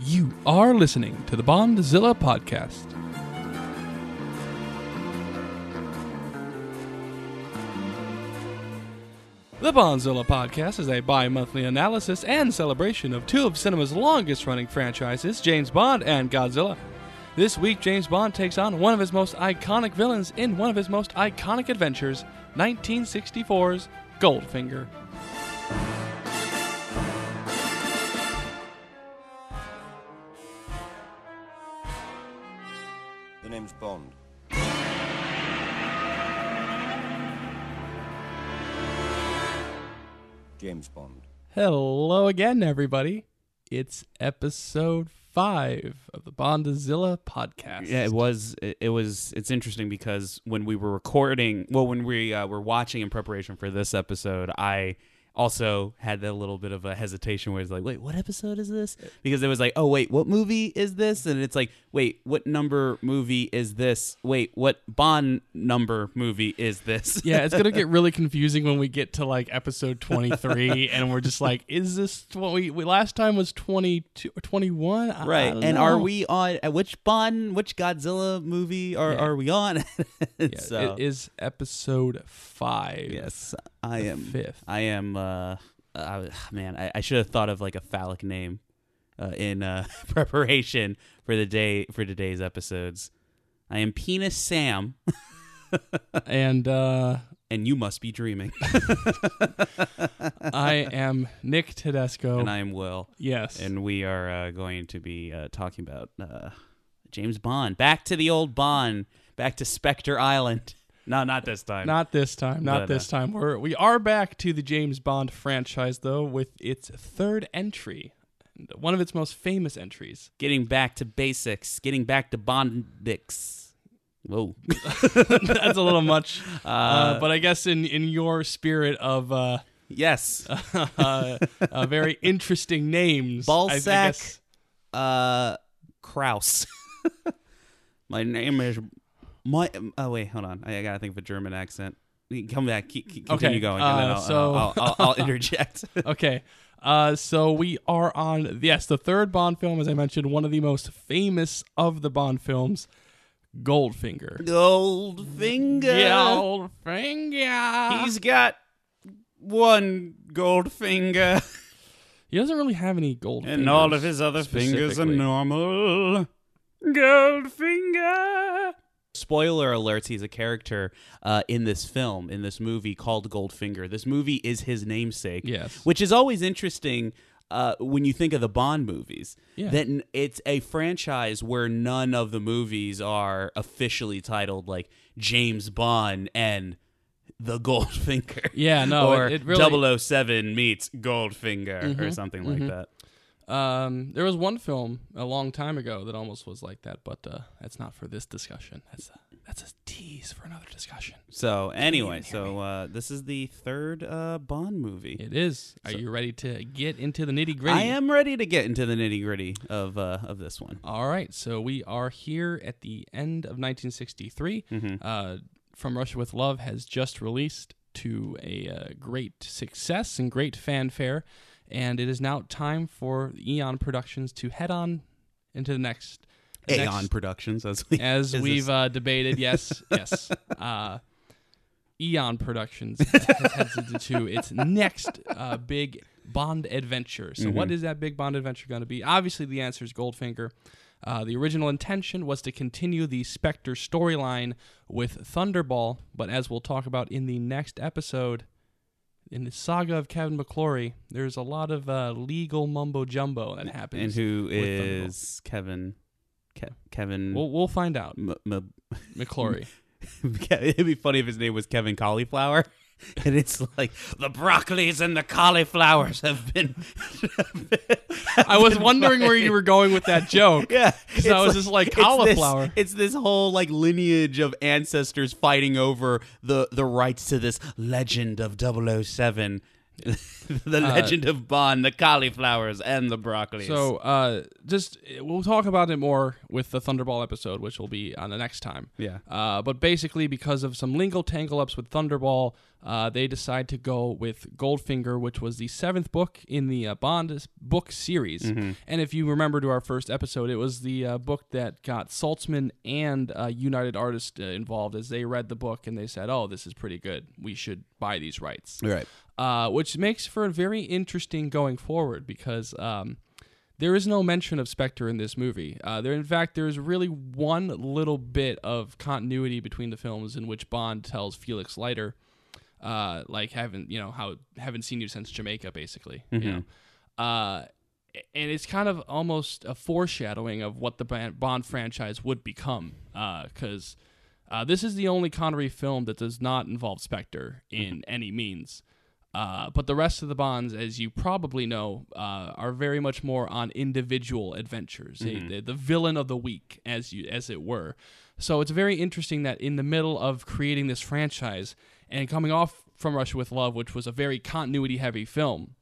You are listening to the Bondzilla Podcast. The Bondzilla Podcast is a bi-monthly analysis and celebration of two of cinema's longest-running franchises, James Bond and Godzilla. This week, James Bond takes on one of his most iconic villains in one of his most iconic adventures, 1964's Goldfinger. The name's Bond. James Bond. Hello again, everybody. It's episode 5 of the Bondzilla Podcast. Yeah, it was. It's interesting because when we were recording, when we were watching in preparation for this episode, I also had that little bit of a hesitation where it's like, wait, what episode is this? Because it was like, oh, wait, what movie is this? And it's like, wait, what number movie is this? Wait, what Bond number movie is this? Yeah, it's going to get really confusing when we get to like episode 23 and we're just like, is this what we last time was 22 or 21? Right. And are we on which Bond, which Godzilla movie are we on? So. It is episode 5. Yes, I am. Fifth. I am. I should have thought of like a phallic name in preparation for today's episodes. I am Penis Sam, and you must be dreaming. I am Nick Tedesco, and I am Will. Yes, and we are going to be talking about James Bond. Back to the old Bond. Back to Spectre Island. No, not this time. Not this time. Not this time. We are back to the James Bond franchise, though, with its third entry, one of its most famous entries. Getting back to basics. Getting back to Bondix. Whoa, that's a little much. But I guess in your spirit of yes, very interesting names. Ballsack, Kraus. My name is. I gotta think of a German accent. Come back. Continue going. And then I'll interject. Okay. So we are on the third Bond film, as I mentioned, one of the most famous of the Bond films, Goldfinger. Goldfinger. He's got one Goldfinger. He doesn't really have any gold. And all of his other fingers are normal. Goldfinger. Spoiler alerts, he's a character in this film, in this movie called Goldfinger. This movie is his namesake, yes. Which is always interesting when you think of the Bond movies. Yeah. That it's a franchise where none of the movies are officially titled like James Bond and the Goldfinger. Yeah, no. Or it really... 007 meets Goldfinger or something like that. There was one film a long time ago that almost was like that, but that's not for this discussion. That's a tease for another discussion. So anyway, this is the third Bond movie. It is. Are you ready to get into the nitty-gritty? I am ready to get into the nitty-gritty of this one. All right, so we are here at the end of 1963. From Russia With Love has just released to a great success and great fanfare. And it is now time for Eon Productions to head on into the next... Eon Productions, as we've debated, yes, yes. Eon Productions heads into its next big Bond adventure. So what is that big Bond adventure going to be? Obviously, the answer is Goldfinger. The original intention was to continue the Spectre storyline with Thunderball, but as we'll talk about in the next episode... In the saga of Kevin McClory, there's a lot of legal mumbo jumbo that happens. And who is Kevin? Kevin? We'll find out. McClory. It'd be funny if his name was Kevin Cauliflower, and it's like the broccolis and the cauliflowers have been. I was wondering where you were going with that joke. Yeah, because I was like, just like cauliflower. It's this whole like lineage of ancestors fighting over the rights to this legend of 007. The Legend of Bond, the cauliflowers, and the broccolis. So, we'll talk about it more with the Thunderball episode, which will be on the next time. Yeah. But basically, because of some lingo tangle-ups with Thunderball, they decide to go with Goldfinger, which was the 7th book in the Bond book series. Mm-hmm. And if you remember to our first episode, it was the book that got Saltzman and United Artists involved as they read the book and they said, oh, this is pretty good. We should buy these rights. Right. Which makes for a very interesting going forward because there is no mention of Spectre in this movie. There is really one little bit of continuity between the films in which Bond tells Felix Leiter, haven't seen you since Jamaica, basically. Mm-hmm. You know? And it's kind of almost a foreshadowing of what the Bond franchise would become, because this is the only Connery film that does not involve Spectre in any means. But the rest of the Bonds, as you probably know, are very much more on individual adventures, mm-hmm. the villain of the week, as it were. So it's very interesting that in the middle of creating this franchise and coming off From Russia With Love, which was a very continuity-heavy film,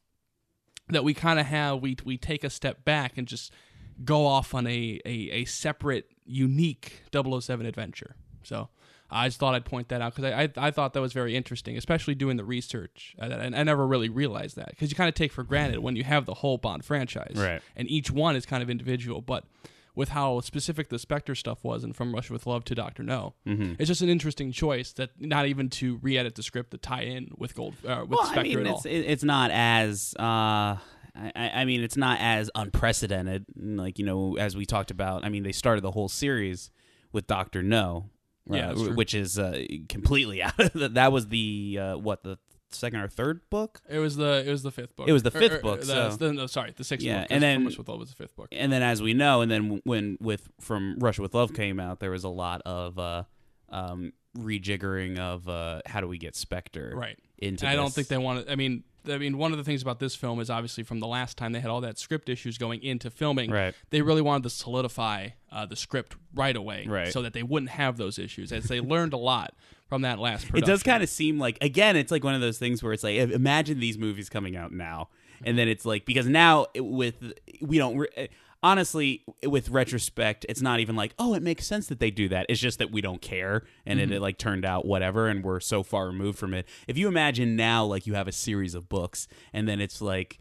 that we kind of have, we take a step back and just go off on a separate, unique 007 adventure. So I just thought I'd point that out because I thought that was very interesting, especially doing the research. I never really realized that because you kind of take for granted when you have the whole Bond franchise. Right. And each one is kind of individual. But with how specific the Spectre stuff was and From Russia With Love to Dr. No, mm-hmm. it's just an interesting choice that not even to re-edit the script to tie in with Spectre at all. It's not as... it's not as unprecedented. Like, you know, as we talked about, I mean, they started the whole series with Dr. No. Yeah, which is completely out of that was the second or third book? It was the fifth book. It was the fifth book. The sixth book. And then From Russia With Love was the fifth book. And then, as we know, and then when From Russia With Love came out, there was a lot of rejiggering of how do we get Spectre right into. And I don't think they wanted. I mean, one of the things about this film is obviously from the last time they had all that script issues going into filming. Right. They really wanted to solidify the script right away, right, so that they wouldn't have those issues, as they learned a lot from that last production. It does kind of seem like, again, it's like one of those things where it's like, imagine these movies coming out now. And then it's like, because now honestly, with retrospect, it's not even like, oh, it makes sense that they do that. It's just that we don't care, and mm-hmm. it turned out whatever, and we're so far removed from it. If you imagine now, like, you have a series of books, and then it's like,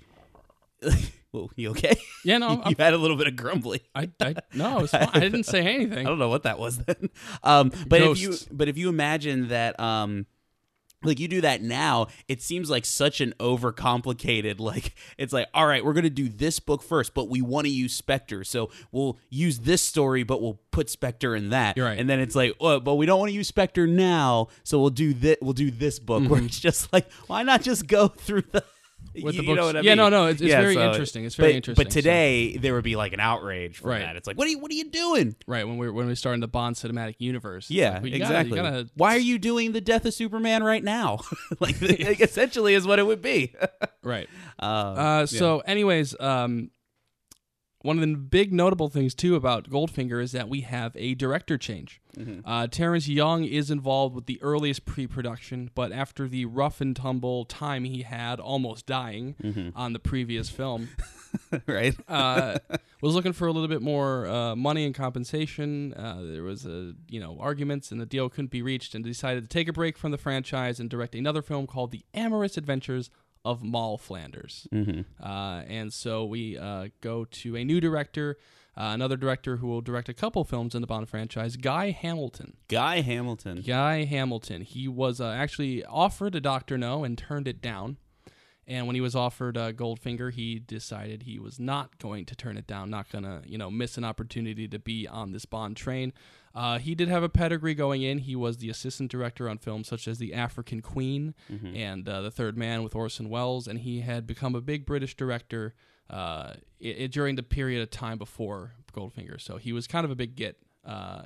well, you okay? Yeah, no. You had a little bit of grumbling. No, it was fine. I didn't say anything. I don't know what that was then. But if you imagine that... like, you do that now, it seems like such an overcomplicated, like, it's like, all right, we're going to do this book first, but we want to use Spectre, so we'll use this story, but we'll put Spectre in that. You're right. And then it's like, oh, but we don't want to use Spectre now, so we'll do this book, mm-hmm. where it's just like, why not just go through the... With you, the books. You know what I mean? Yeah, no, it's very interesting. It's very interesting. But today, there would be like an outrage for that. It's like, what are you doing? Right, when we start in the Bond cinematic universe. Yeah, like, exactly. Why are you doing the Death of Superman right now? like essentially is what it would be. Right. So anyways, one of the big notable things, too, about Goldfinger is that we have a director change. Mm-hmm. Terrence Young is involved with the earliest pre-production, but after the rough-and-tumble time he had almost dying mm-hmm. on the previous film, right, was looking for a little bit more money and compensation. There was arguments, and the deal couldn't be reached, and decided to take a break from the franchise and direct another film called The Amorous Adventures of Moll Flanders. Mm-hmm. And so we go to a new director, another director who will direct a couple films in the Bond franchise, Guy Hamilton. He was actually offered a Dr. No and turned it down. And when he was offered Goldfinger, he decided he was not going to turn it down, not going to, miss an opportunity to be on this Bond train. He did have a pedigree going in. He was the assistant director on films such as The African Queen mm-hmm. and The Third Man with Orson Welles, and he had become a big British director during the period of time before Goldfinger. So he was kind of a big get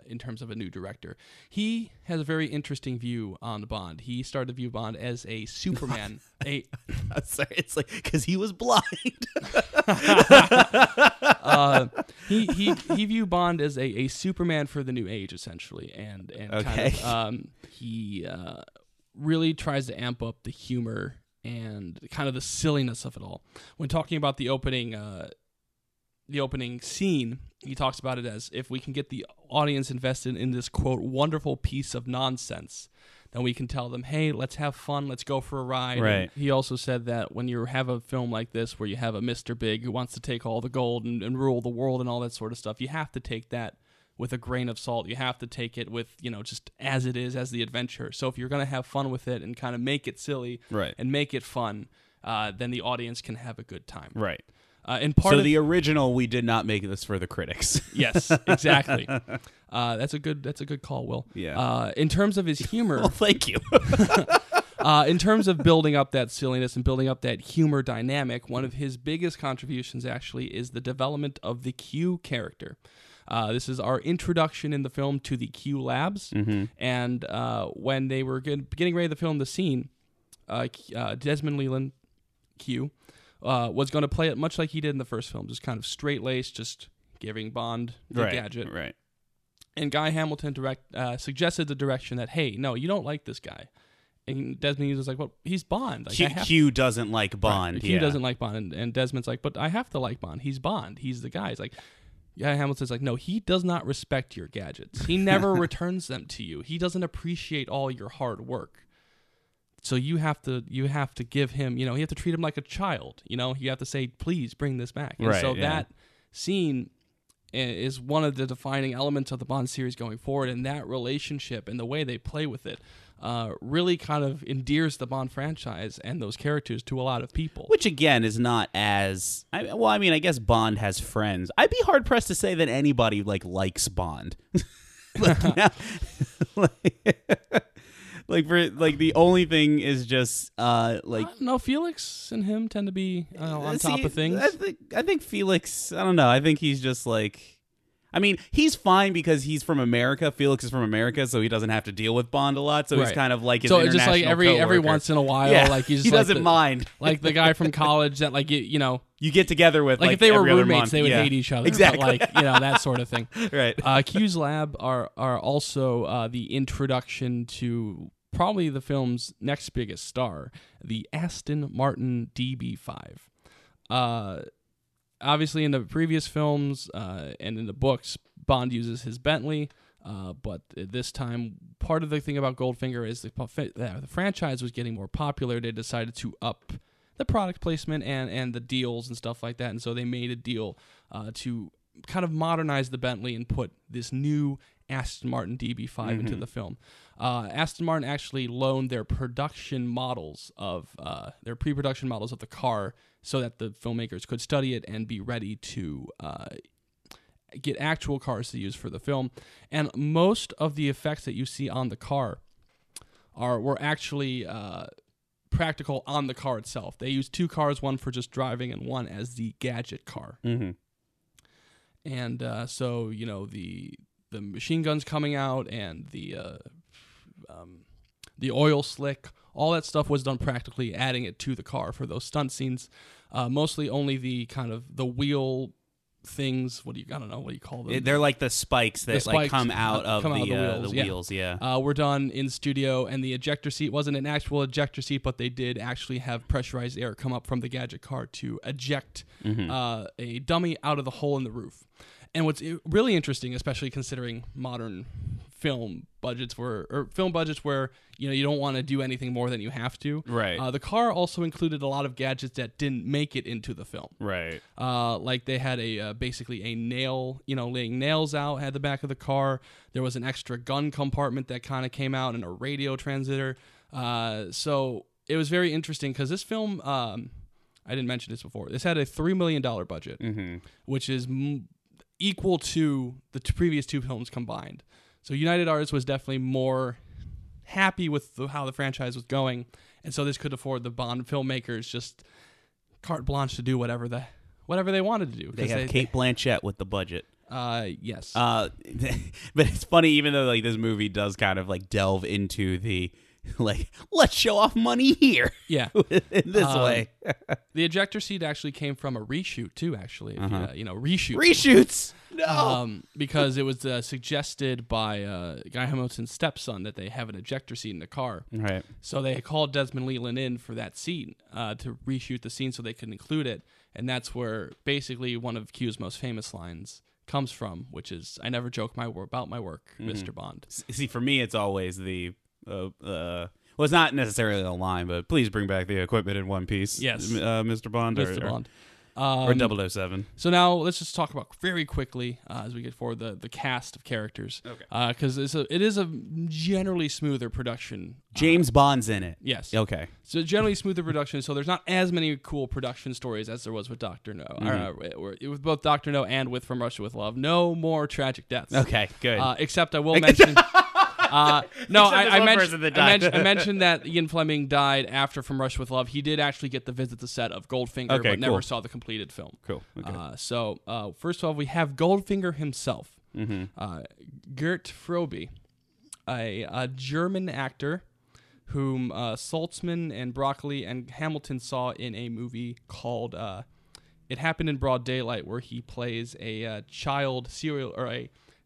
in terms of a new director. He has a very interesting view on Bond. He started to view Bond as a Superman. I'm sorry, it's like, because he was blind. He viewed Bond as a Superman for the new age, essentially, and okay. Kind of, he really tries to amp up the humor and kind of the silliness of it all. When talking about the opening scene, he talks about it as, if we can get the audience invested in this, quote, wonderful piece of nonsense, then we can tell them, hey, let's have fun, let's go for a ride. Right. And he also said that when you have a film like this where you have a Mr. Big who wants to take all the gold and rule the world and all that sort of stuff, you have to take that with a grain of salt. You have to take it with, you know, just as it is, as the adventure. So if you're going to have fun with it and kind of make it silly and make it fun, then the audience can have a good time. Right. And part so of the original, we did not make this for the critics. Yes, exactly. That's a good call, Will. Yeah. In terms of his humor, well, thank you. In terms of building up that silliness and building up that humor dynamic, one of his biggest contributions actually is the development of the Q character. This is our introduction in the film to the Q Labs, and when they were getting ready to film the scene, Desmond Llewelyn, Q, was going to play it much like he did in the first film, just kind of straight-laced, just giving Bond the gadget. Right. And Guy Hamilton suggested the direction that, hey, no, you don't like this guy. And Desmond was like, well, he's Bond. Like, Q doesn't like Bond. Right. Q doesn't like Bond, and Desmond's like, but I have to like Bond. He's Bond. He's the guy. He's like... Yeah, Hamilton's like, no, he does not respect your gadgets. He never returns them to you. He doesn't appreciate all your hard work. So you have to give him, you have to treat him like a child. You have to say, please bring this back. And that scene is one of the defining elements of the Bond series going forward, and that relationship and the way they play with it really kind of endears the Bond franchise and those characters to a lot of people. Which, again, is not as... I guess Bond has friends. I'd be hard-pressed to say that anybody, likes Bond. The only thing is just no, Felix and him tend to be on top of things. I think Felix, I don't know. I think he's just he's fine because he's from America. Felix is from America, so he doesn't have to deal with Bond a lot. So he's kind of like his international coworker. So it's just every once in a while, he's just he doesn't mind. Like the guy from college that you get together with. Like if they were roommates, they would hate each other. Exactly. But that sort of thing. Right. Q's Lab are also the introduction to probably the film's next biggest star, the Aston Martin DB5. Obviously, in the previous films and in the books, Bond uses his Bentley, but this time, part of the thing about Goldfinger is the franchise was getting more popular. They decided to up the product placement and the deals and stuff like that, and so they made a deal to kind of modernize the Bentley and put this new Aston Martin DB5 into the film. Aston Martin actually loaned their pre-production models of the car so that the filmmakers could study it and be ready to get actual cars to use for the film. And most of the effects that you see on the car were actually practical on the car itself. They used two cars, one for just driving and one as the gadget car. And so, the machine guns coming out and the oil slick, all that stuff was done practically, adding it to the car for those stunt scenes. Mostly only the kind of the wheel things. I don't know what do you call them. They're like the spikes that come out of the wheels. Yeah. Were done in studio, and the ejector seat wasn't an actual ejector seat, but they did actually have pressurized air come up from the gadget car to eject a dummy out of the hole in the roof. And what's really interesting, especially considering modern film budgets where you don't want to do anything more than you have to. Right. The car also included a lot of gadgets that didn't make it into the film. Right. Like they had a basically a nail, laying nails out at the back of the car. There was an extra gun compartment that kind of came out and a radio transmitter. So it was very interesting because this film, I didn't mention this before. This had a $3 million budget, which is equal to the previous two films combined. So United Artists was definitely more happy with how the franchise was going, and so this could afford the Bond filmmakers just carte blanche to do whatever they wanted to do. They have Cate Blanchett with the budget. Yes. But it's funny, even though this movie does kind of delve into the like, let's show off money here. Yeah. This way. The ejector seat actually came from a reshoot, too, actually. Uh-huh. You know, reshoots. Reshoots! No! Because it was suggested by Guy Hamilton's stepson that they have an ejector seat in the car. Right. So they called Desmond Llewelyn in for that scene to reshoot the scene so they could include it. And that's where basically one of Q's most famous lines comes from, which is, I never joke about my work, Mr. Bond. See, for me, it's always the... well, it's not necessarily a line, but please bring back the equipment in one piece. Yes. Mr. Bond. Or 007. So now let's just talk about very quickly as we get forward the cast of characters. Okay. Because it is a generally smoother production. James Bond's in it. Yes. Okay. So generally smoother production. So there's not as many cool production stories as there was with Dr. No. Mm-hmm. With both Dr. No and with From Russia With Love. No more tragic deaths. Okay, good. Except I will mention... I mentioned that Ian Fleming died after From Russia With Love. He did actually get to visit the set of Goldfinger, never saw the completed film. Cool. Okay. So first of all, we have Goldfinger himself, Gert Frobe, a German actor whom Saltzman and Broccoli and Hamilton saw in a movie called "It Happened in Broad Daylight," where he plays a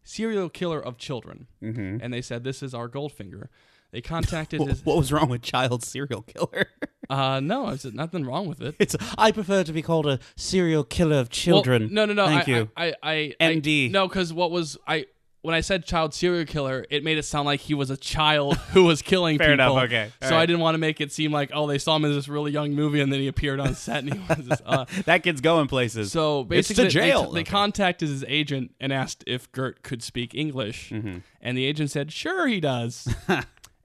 serial killer of children. Mm-hmm. And they said, this is our Goldfinger. They contacted his... What was wrong with child serial killer? No, I said nothing wrong with it. I prefer to be called a serial killer of children. Well, no. Thank you. MD. No, because when I said child serial killer, it made it sound like he was a child who was killing people. Fair enough, okay. I didn't want to make it seem like, they saw him in this really young movie and then he appeared on set and he was this... that kid's going places. So basically, it's to jail. They contacted his agent and asked if Gert could speak English. Mm-hmm. And the agent said, sure he does.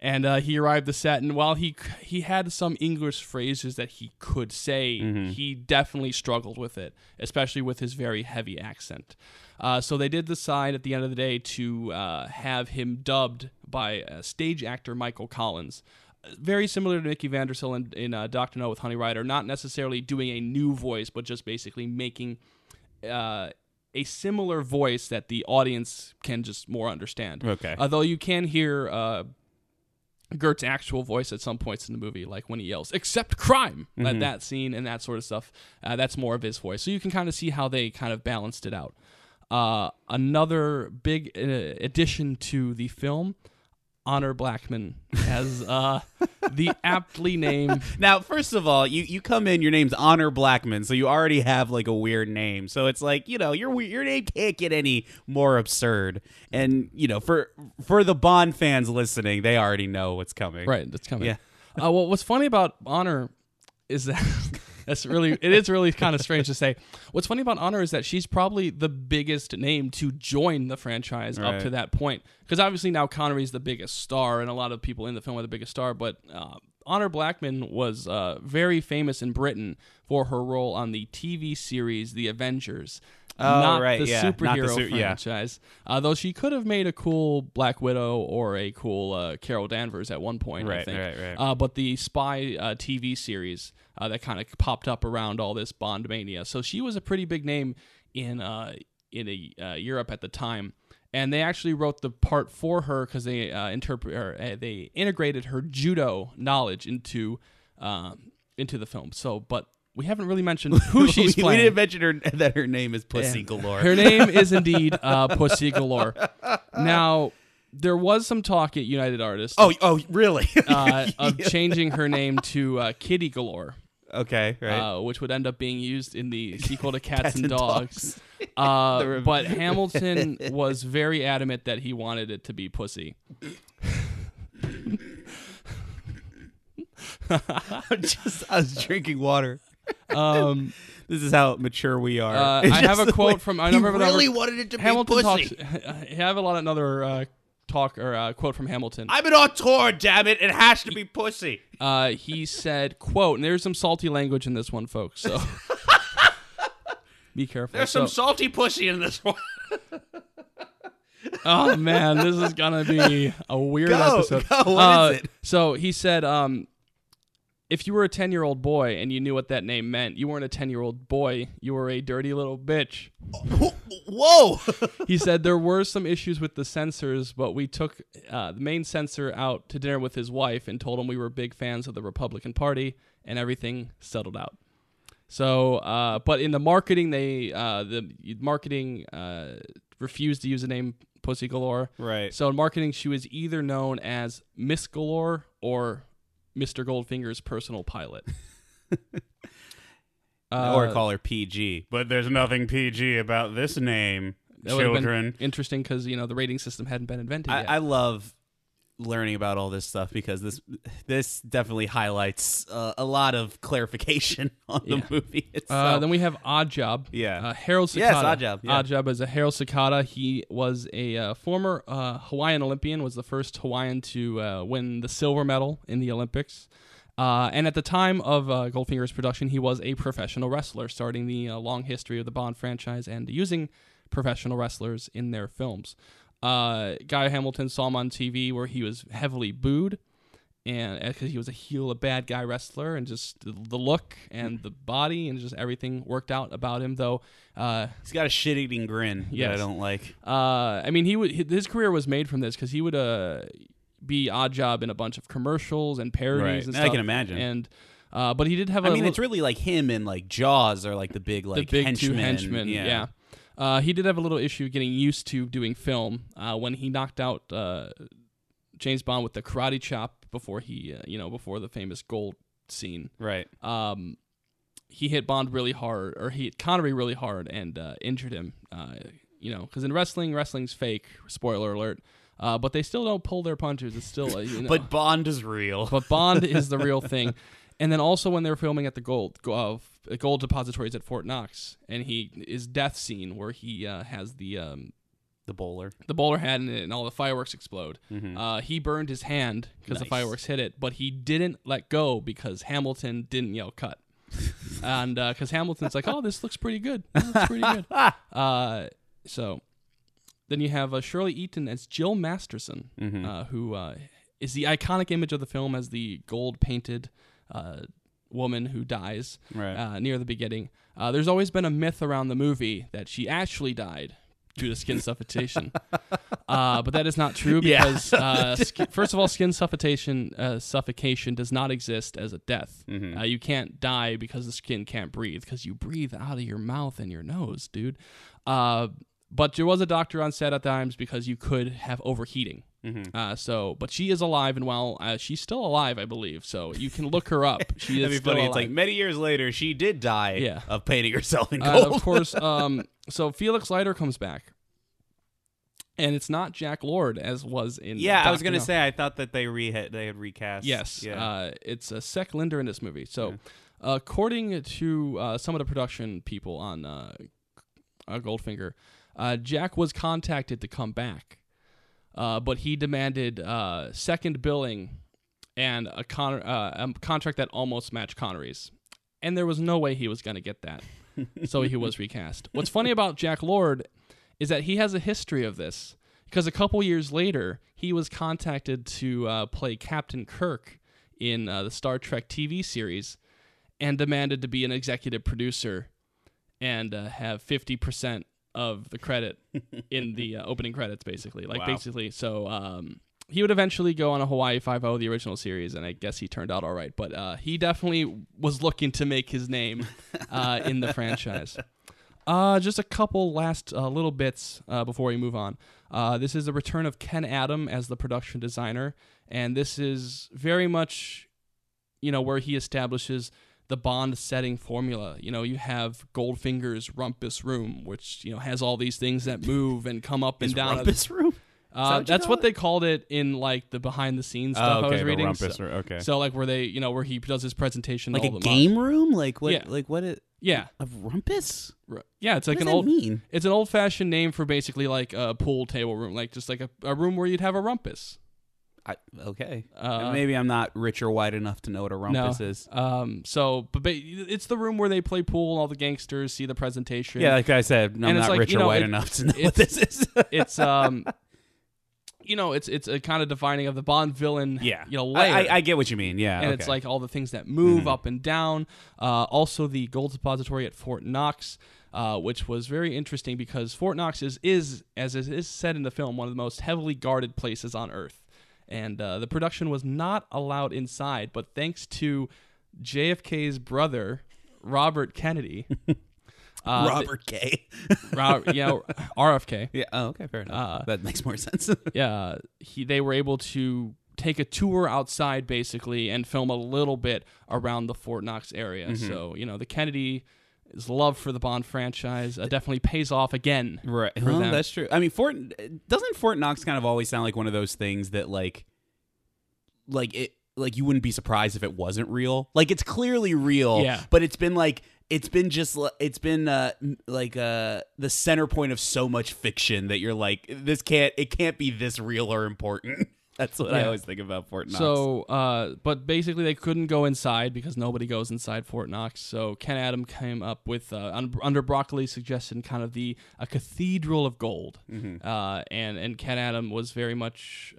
And he arrived at set, and while he had some English phrases that he could say, he definitely struggled with it, especially with his very heavy accent. So they did decide at the end of the day to have him dubbed by stage actor Michael Collins. Very similar to Mickey Vandersill in Dr. No with Honey Rider, not necessarily doing a new voice, but just basically making... a similar voice that the audience can just more understand. Okay. Although you can hear... Gert's actual voice at some points in the movie, like when he yells, "Except crime!" at that scene and that sort of stuff. That's more of his voice. So you can kind of see how they kind of balanced it out. Another big addition to the film, Honor Blackman, as the aptly named... Now, first of all, you come in, your name's Honor Blackman, so you already have like a weird name. So it's like, your name can't get any more absurd. And, for the Bond fans listening, they already know what's coming. Right, that's coming. Yeah. What's funny about Honor is that... It is really kind of strange to say. What's funny about Honor is that she's probably the biggest name to join the franchise up to that point. Because obviously now Connery's the biggest star, and a lot of people in the film are the biggest star. But Honor Blackman was very famous in Britain for her role on the TV series The Avengers. Not the superhero franchise. Yeah. Though she could have made a cool Black Widow or a cool Carol Danvers at one point, I think. Right. But the spy TV series that kind of popped up around all this Bond mania. So she was a pretty big name in Europe at the time. And they actually wrote the part for her because they integrated her judo knowledge into the film. We haven't really mentioned who she's playing. We didn't mention that her name is Pussy Galore. Her name is indeed Pussy Galore. Now, there was some talk at United Artists. Oh, really? Of changing her name to Kitty Galore. Okay, right. Which would end up being used in the sequel to Cats and Dogs. But Hamilton was very adamant that he wanted it to be Pussy. I was drinking water. This is how mature we are. I have a quote from... I have another talk or quote from Hamilton. I'm an auteur, damn it. It has to be Pussy. He said, quote, and there's some salty language in this one, folks, so be careful. There's some salty pussy in this one. Oh, man, this is going to be a weird episode. What is it? So he said... if you were a 10-year-old boy and you knew what that name meant, you weren't a 10-year-old boy. You were a dirty little bitch. whoa. He said there were some issues with the sensors, but we took the main censor out to dinner with his wife and told him we were big fans of the Republican Party, and everything settled out. So, but in the marketing, they refused to use the name Pussy Galore. Right. So in marketing, she was either known as Miss Galore or Mr. Goldfinger's personal pilot. Or call her PG. But there's nothing PG about this name, children. Interesting, because you know the rating system hadn't been invented yet. I love learning about all this stuff because this definitely highlights a lot of clarification on the movie itself. Then we have Oddjob. Yeah. Harold Sakata. Yes, Oddjob. Yeah. Oddjob is a Harold Sakata. He was a former Hawaiian Olympian, was the first Hawaiian to win the silver medal in the Olympics. And at the time of Goldfinger's production, he was a professional wrestler, starting the long history of the Bond franchise and using professional wrestlers in their films. Guy Hamilton saw him on TV where he was heavily booed, and because he was a heel, a bad guy wrestler, and just the look and the body and just everything worked out about him. Though he's got a shit-eating grin that I don't like. I mean, his career was made from this because he would be Oddjob in a bunch of commercials and parodies and stuff. I can imagine. And but he did have it's really like him and like Jaws are like the big henchmen. Two henchmen. Yeah. He did have a little issue getting used to doing film when he knocked out James Bond with the karate chop before he before the famous gold scene. Right. He hit Bond really hard, or he hit Connery really hard and injured him. Because in wrestling's fake. Spoiler alert. But they still don't pull their punches. It's still But Bond is real. But Bond is the real thing. And then also when they're filming at the gold depositories at Fort Knox, and his death scene where he has the bowler hat in it, and all the fireworks explode. Mm-hmm. He burned his hand because the fireworks hit it, but he didn't let go because Hamilton didn't yell cut. And because Hamilton's like, oh, this looks pretty good. Then you have Shirley Eaton as Jill Masterson, who is the iconic image of the film as the gold-painted woman who dies near the beginning. There's always been a myth around the movie that she actually died due to skin suffocation. But that is not true because, first of all, skin suffocation does not exist as a death. Mm-hmm. You can't die because the skin can't breathe because you breathe out of your mouth and your nose, dude. But there was a doctor on set at times because you could have overheating. Mm-hmm. But she is alive, and while she's still alive, I believe. So you can look her up. She is still alive. It's like many years later, she did die of painting herself in gold. Of course. So Felix Leiter comes back, and it's not Jack Lord as was in. Yeah, I was gonna say I thought that they had recast. Yes. Yeah. It's a Sek Linder in this movie. So, according to some of the production people on Goldfinger. Jack was contacted to come back, but he demanded second billing and a contract that almost matched Connery's. And there was no way he was going to get that, so he was recast. What's funny about Jack Lord is that he has a history of this, because a couple years later, he was contacted to play Captain Kirk in the Star Trek TV series and demanded to be an executive producer and have 50% of the credit in the opening credits, basically. So he would eventually go on a Hawaii Five-0, the original series, and I guess he turned out all right. But he definitely was looking to make his name in the franchise. Just a couple last little bits before we move on. This is the return of Ken Adam as the production designer, and this is very much where he establishes the Bond setting formula. You have Goldfinger's rumpus room, which has all these things that move and come up and down. Rumpus room? That's what they called it in like the behind the scenes stuff I was reading. Rumpus room. Okay. So like where they where he does his presentation, like all a the game month. Room, like what? Yeah. Like what? It? Yeah. A rumpus? Yeah, it's like what does that mean? It's an old fashioned name for basically like a pool table room, like just like a room where you'd have a rumpus. Maybe I'm not rich or white enough to know what a rumpus is. But it's the room where they play pool and all the gangsters see the presentation. Yeah, like I said, I'm not rich or white enough to know what this is. It's it's a kind of defining of the Bond villain. Yeah, layer. I get what you mean. Yeah, and it's like all the things that move up and down. Also, the gold depository at Fort Knox. which was very interesting because Fort Knox is, as it is said in the film, one of the most heavily guarded places on Earth. And the production was not allowed inside, but thanks to JFK's brother, Robert Kennedy... RFK. Yeah. Oh, okay. Fair enough. That makes more sense. Yeah. They were able to take a tour outside basically and film a little bit around the Fort Knox area. Mm-hmm. So, you know, the Kennedy's love for the Bond franchise definitely pays off again. Right. Oh, that's true. I mean, Fort Knox kind of always sound like one of those things that like you wouldn't be surprised if it wasn't real. Like it's clearly real, yeah. But it's been like, It's been the center point of so much fiction that you're like, it can't be this real or important. That's what I always think about Fort Knox. So, but basically they couldn't go inside because nobody goes inside Fort Knox. So Ken Adam came up with, under Broccoli's suggestion, kind of a cathedral of gold. Mm-hmm. And Ken Adam was very much...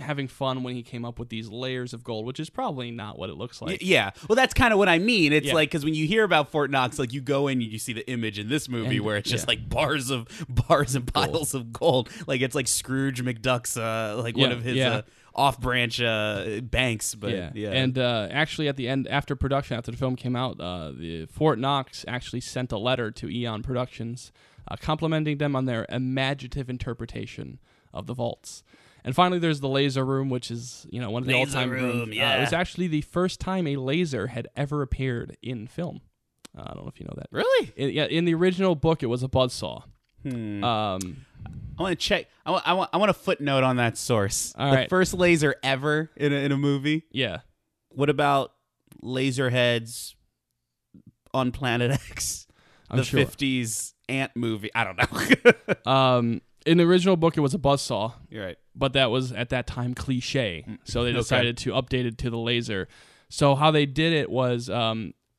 having fun when he came up with these layers of gold, which is probably not what it looks like. Yeah. Well, that's kind of what I mean. It's like, because when you hear about Fort Knox, like you go in and you see the image in this movie where it's just like bars and piles of gold. Like it's like Scrooge McDuck's, one of his off-branch banks. But And actually at the end, after the film came out, the Fort Knox actually sent a letter to Eon Productions complimenting them on their imaginative interpretation of the vaults. And finally, there's the laser room, which is, you know, one of the all-time rooms. Yeah. It was actually the first time a laser had ever appeared in film. I don't know if you know that. Really? In the original book, it was a buzzsaw. I want to check. I want a footnote on that source. All right. The first laser ever in a movie? Yeah. What about laser heads on Planet X? I'm sure. 50s ant movie. I don't know. In the original book, it was a buzzsaw. You're right. But that was, at that time, cliche. So they decided to update it to the laser. So how they did it was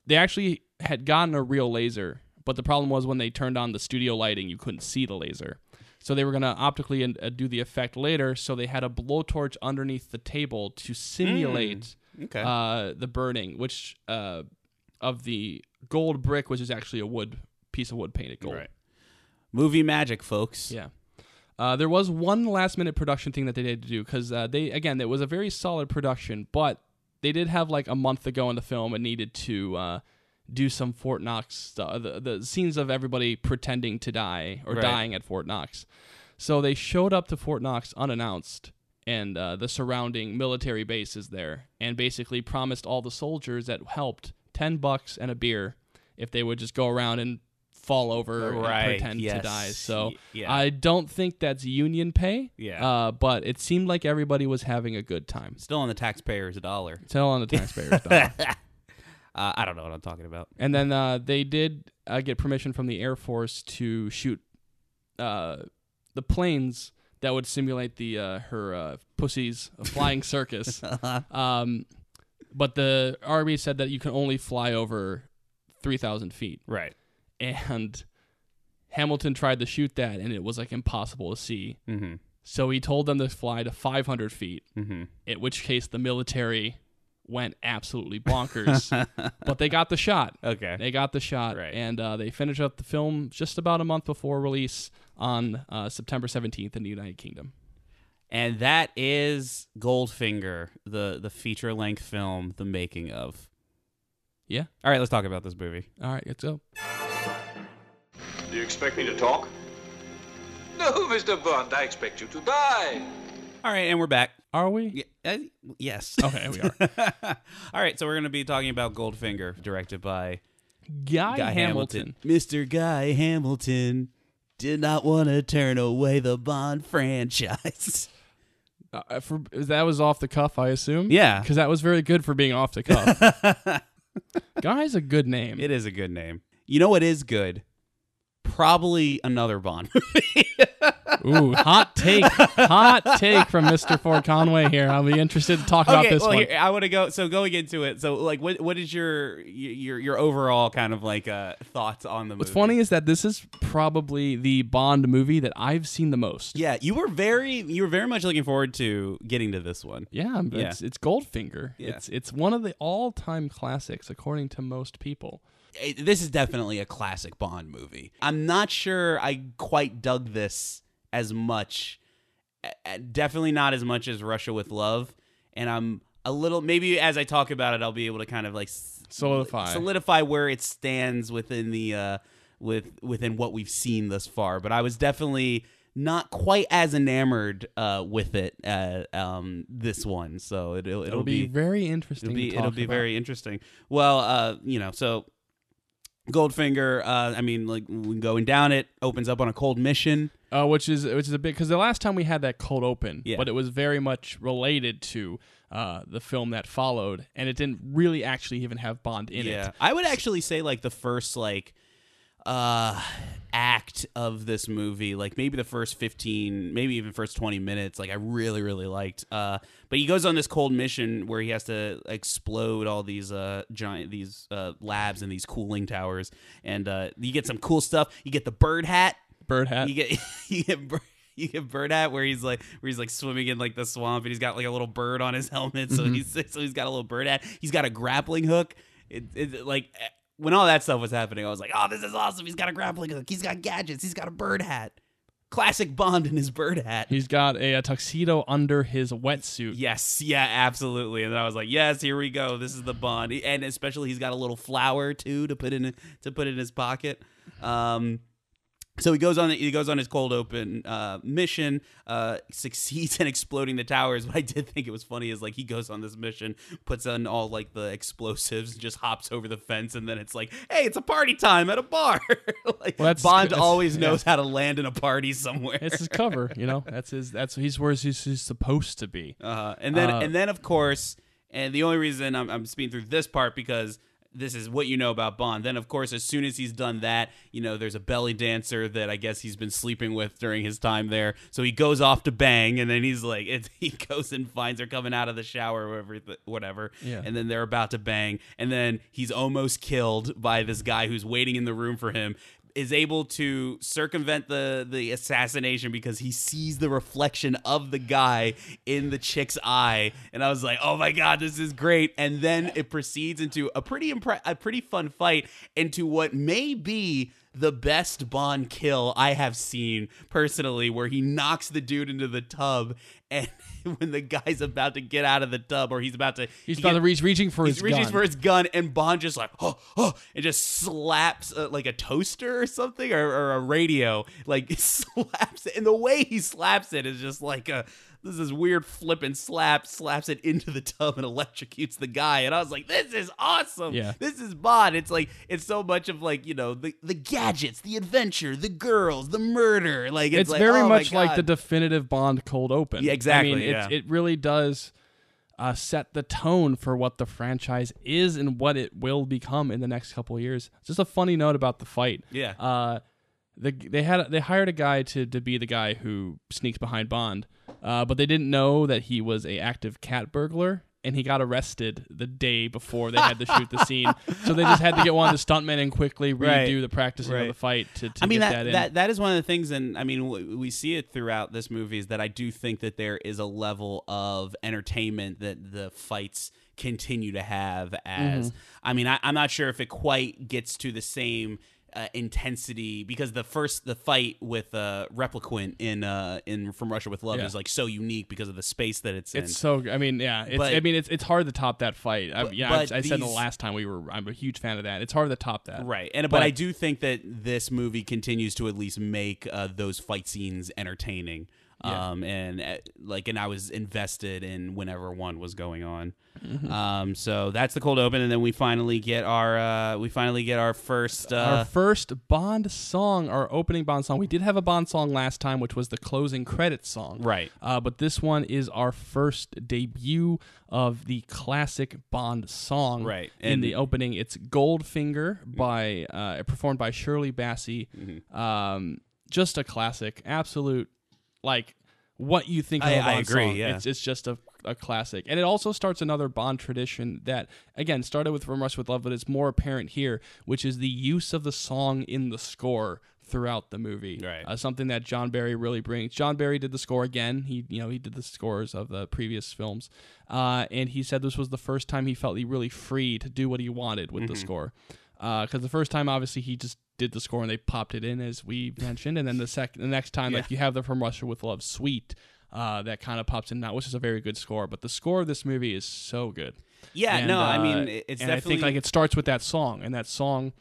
they actually had gotten a real laser, but the problem was when they turned on the studio lighting, you couldn't see the laser. So they were going to optically do the effect later, so they had a blowtorch underneath the table to simulate the burning, which of the gold brick, which is actually a piece of wood painted gold. Right. Movie magic, folks. Yeah. There was one last-minute production thing that they had to do because it was a very solid production, but they did have like a month to go in the film and needed to do some Fort Knox stuff, the scenes of everybody pretending to die or dying at Fort Knox. So they showed up to Fort Knox unannounced and the surrounding military bases there and basically promised all the soldiers that helped $10 and a beer if they would just go around and fall over and pretend to die. So I don't think that's union pay, but it seemed like everybody was having a good time. Still on the taxpayer's dollar. I don't know what I'm talking about. And then they did get permission from the Air Force to shoot the planes that would simulate the her pussy's flying circus. But the Army said that you can only fly over 3,000 feet. Right. And Hamilton tried to shoot that, and it was like impossible to see. Mm-hmm. So he told them to fly to 500 feet, in which case the military went absolutely bonkers. But they got the shot. Okay. They got the shot. Right. And they finished up the film just about a month before release on September 17th in the United Kingdom. And that is Goldfinger, the feature-length film, The Making Of. Yeah. All right, let's talk about this movie. All right, let's go. Do you expect me to talk? No, Mr. Bond, I expect you to die. All right, and we're back. Are we? Yeah, yes. Okay, we are. All right, so we're going to be talking about Goldfinger, directed by Guy Hamilton. Mr. Guy Hamilton did not want to turn away the Bond franchise. That was off the cuff, I assume? Yeah. Because that was very good for being off the cuff. Guy's a good name. It is a good name. You know what is good? Probably another Bond movie. Ooh, hot take. Hot take from Mr. Ford Conway here. I'll be interested to talk about this one. Here, I want to go. So going into it. So like, what is your overall kind of like thoughts on the movie? What's funny is that this is probably the Bond movie that I've seen the most. Yeah. You were very much looking forward to getting to this one. Yeah. It's Goldfinger. Yeah. It's one of the all time classics, according to most people. This is definitely a classic Bond movie. I'm not sure I quite dug this as much. Definitely not as much as Russia with Love. And I'm a little, maybe as I talk about it, I'll be able to kind of like solidify where it stands within the within what we've seen thus far. But I was definitely not quite as enamored with it this one. So it'll be very interesting. It'll be very interesting. Well, so Goldfinger, going down, it opens up on a cold mission. Which is a bit, because the last time we had that cold open, yeah, but it was very much related to the film that followed, and it didn't really actually even have Bond in it. I would actually say like the first like act of this movie, like maybe the first 15, maybe even first 20 minutes, like I really, really liked. But he goes on this cold mission where he has to explode all these giant labs and these cooling towers, and you get some cool stuff. You get the bird hat. You get bird hat where he's like swimming in like the swamp, and he's got like a little bird on his helmet, so he's got a little bird hat. He's got a grappling hook. It like when all that stuff was happening, I was like, oh, this is awesome. He's got a grappling hook. He's got gadgets. He's got a bird hat. Classic Bond in his bird hat. He's got a tuxedo under his wetsuit. Yes, yeah, absolutely. And then I was like, yes, here we go. This is the Bond. And especially he's got a little flower too to put in his pocket. So he goes on his cold open mission, succeeds in exploding the towers. What I did think it was funny is like he goes on this mission, puts on all like the explosives, just hops over the fence, and then it's like, hey, it's a party time at a bar. Bond always knows how to land in a party somewhere. It's his cover, you know. That's where he's supposed to be. And then of course, and the only reason I'm speeding through this part because this is what you know about Bond. Then, of course, as soon as he's done that, you know, there's a belly dancer that I guess he's been sleeping with during his time there. So he goes off to bang, and then he's like, he goes and finds her coming out of the shower or whatever. Yeah. And then they're about to bang. And then he's almost killed by this guy who's waiting in the room for him, is able to circumvent the assassination because he sees the reflection of the guy in the chick's eye. And I was like, oh my God, this is great. And then it proceeds into a pretty fun fight into what may be the best Bond kill I have seen personally, where he knocks the dude into the tub, and when the guy's about to get out of the tub, or he's reaching for his gun, and Bond just like, oh, and just slaps like a toaster or something, or a radio, like slaps it, and the way he slaps it is just like this is weird flipping slaps it into the tub and electrocutes the guy. And I was like, this is awesome. Yeah. This is Bond. It's like, it's so much of like, you know, the gadgets, the adventure, the girls, the murder. Like, it's like, very much like the definitive Bond cold open. Yeah, exactly. I mean, it really does set the tone for what the franchise is and what it will become in the next couple of years. Just a funny note about the fight. Yeah. They hired a guy to be the guy who sneaks behind Bond, but they didn't know that he was an active cat burglar, and he got arrested the day before they had to shoot the scene. So they just had to get one of the stuntmen and quickly redo the practicing of the fight to get that in. That is one of the things, and I mean we see it throughout this movie, is that I do think that there is a level of entertainment that the fights continue to have as. I mean, I'm not sure if it quite gets to the same intensity, because the fight with Replicant in From Russia with Love is like so unique because of the space that it's in. It's so, I mean, yeah, it's, but, I mean, it's hard to top that fight. I said the last time I'm a huge fan of that. It's hard to top that, right? And but I do think that this movie continues to at least make those fight scenes entertaining. Yeah. And I was invested in whenever one was going on. So that's the cold open, and then we finally get our first Bond song, our opening Bond song. We did have a Bond song last time, which was the closing credits song, right? But this one is our first debut of the classic Bond song, right? And in the opening, it's Goldfinger by performed by Shirley Bassey. Just a classic, absolute. Like what you think of a Bond song. Yeah. It's just a classic. And it also starts another Bond tradition that, again, started with From Russia with Love, but it's more apparent here, which is the use of the song in the score throughout the movie. Right. Something that John Barry really brings. John Barry did the score again. He did the scores of the previous films. And he said this was the first time he felt he really free to do what he wanted with the score. Because the first time, obviously, he just did the score and they popped it in, as we mentioned. And then the next time, like, you have the From Russia With Love suite that kind of pops in now, which is a very good score. But the score of this movie is so good. Yeah, and, no, I mean, it's and definitely... I think, like, it starts with that song. And that song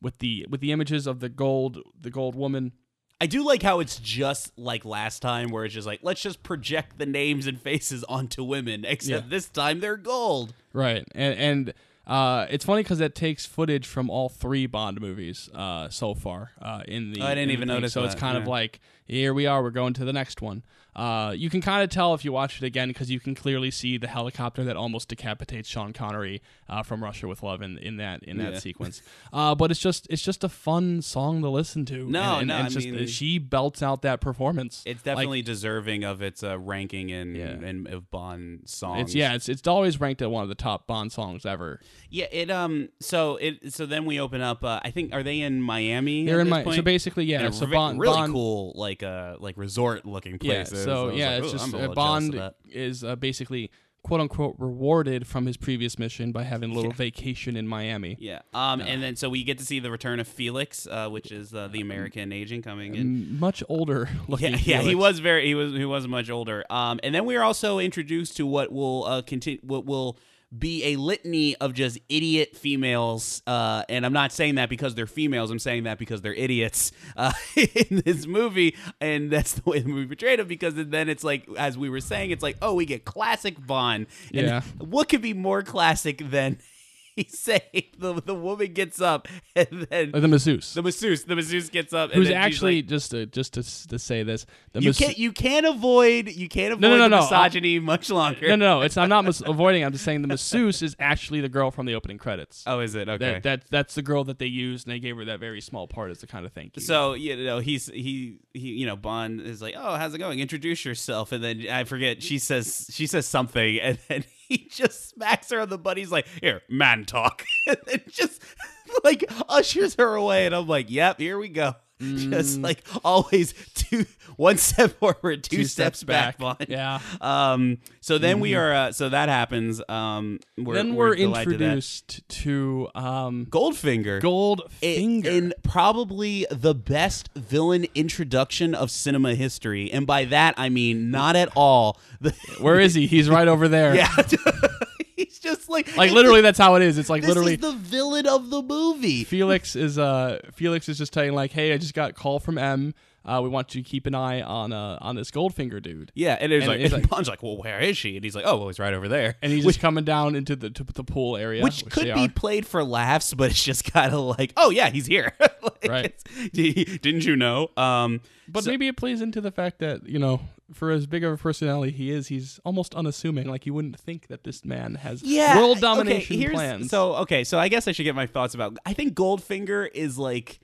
with the images of the gold woman... I do like how it's just like last time where it's just like, let's just project the names and faces onto women, except this time they're gold. Right. And it's funny because that takes footage from all three Bond movies so far. I didn't even notice. So that. It's kind of like, here we are, we're going to the next one. You can kind of tell if you watch it again because you can clearly see the helicopter that almost decapitates Sean Connery from Russia With Love in that sequence. But it's just a fun song to listen to. I mean, she belts out that performance. It's definitely deserving of its ranking in of Bond songs. It's always ranked at one of the top Bond songs ever. Yeah. So then we open up. I think are they in Miami? They're in Miami. So basically, yeah. So Bond, really Bond, cool, like resort looking places. Yeah. So it's just Bond is basically "quote unquote" rewarded from his previous mission by having a little vacation in Miami. Yeah. And then so we get to see the return of Felix, which is the American agent coming in, much older looking. Yeah, Felix. He was much older. And then we are also introduced to what will continue. What will be a litany of just idiot females, and I'm not saying that because they're females, I'm saying that because they're idiots in this movie, and that's the way the movie portrayed them, because then it's like, as we were saying, it's like, oh, we get classic Bond, and what could be more classic than... He's saying the woman gets up and then... The masseuse gets up and who's then actually, like, just to say this... You can't avoid the misogyny much longer. No, it's I'm not avoiding. I'm just saying the masseuse is actually the girl from the opening credits. Oh, is it? Okay. That's the girl that they used, and they gave her that very small part as the kind of thank you. So, he's Bond is like, oh, how's it going? Introduce yourself. And then, I forget, she says something, and then... He just smacks her on the butt. He's like, here, man talk. And then just, like, ushers her away. And I'm like, yep, here we go. Mm. Just, like, always one step forward, two steps back. Bond. Yeah. So then we are, so that happens. We're introduced to Goldfinger. And probably the best villain introduction of cinema history. And by that, I mean not at all. Where is he? He's right over there. Yeah. He's just like literally that's how it is. It's like this literally is the villain of the movie. Felix is just telling like, hey, I just got a call from M. We want you to keep an eye on this Goldfinger dude. Yeah, and it's like Bond's like, well, where is she? And he's like, oh, well, he's right over there. And he's just coming down into the pool area, which could be played for laughs, but it's just kind of like, oh yeah, he's here. Like, right? Didn't you know? But maybe it plays into the fact that for as big of a personality he is, he's almost unassuming. Like, you wouldn't think that this man has world domination plans. So I guess I should get my thoughts about. I think Goldfinger is like.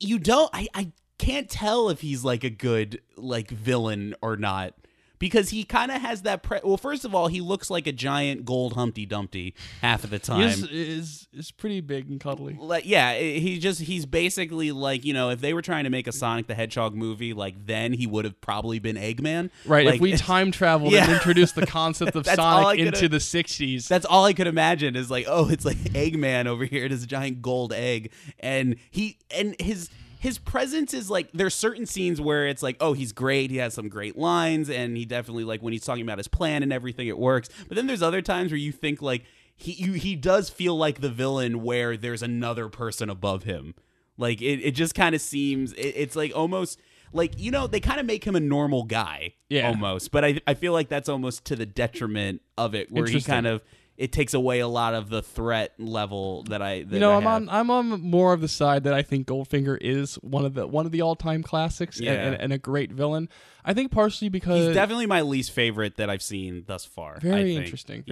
You don't. I can't tell if he's like a good like villain or not because he kind of has that. Well, first of all, he looks like a giant gold Humpty Dumpty half of the time. He is pretty big and cuddly. Like, yeah, he's basically like if they were trying to make a Sonic the Hedgehog movie, like then he would have probably been Eggman. Right. Like, if we time traveled and introduced the concept of Sonic into the '60s, that's all I could imagine is like, oh, it's like Eggman over here. It is a giant gold egg, and his presence is like there's certain scenes where it's like, oh, he's great. He has some great lines and he definitely like when he's talking about his plan and everything, it works. But then there's other times where you think like he does feel like the villain where there's another person above him. Like it just kind of seems it's like almost like, they kind of make him a normal guy almost. But I feel like that's almost to the detriment of it where he kind of. It takes away a lot of the threat level that I. That I have. I'm on more of the side that I think Goldfinger is one of the all time classics and a great villain. I think partially because he's definitely my least favorite that I've seen thus far. Very interesting.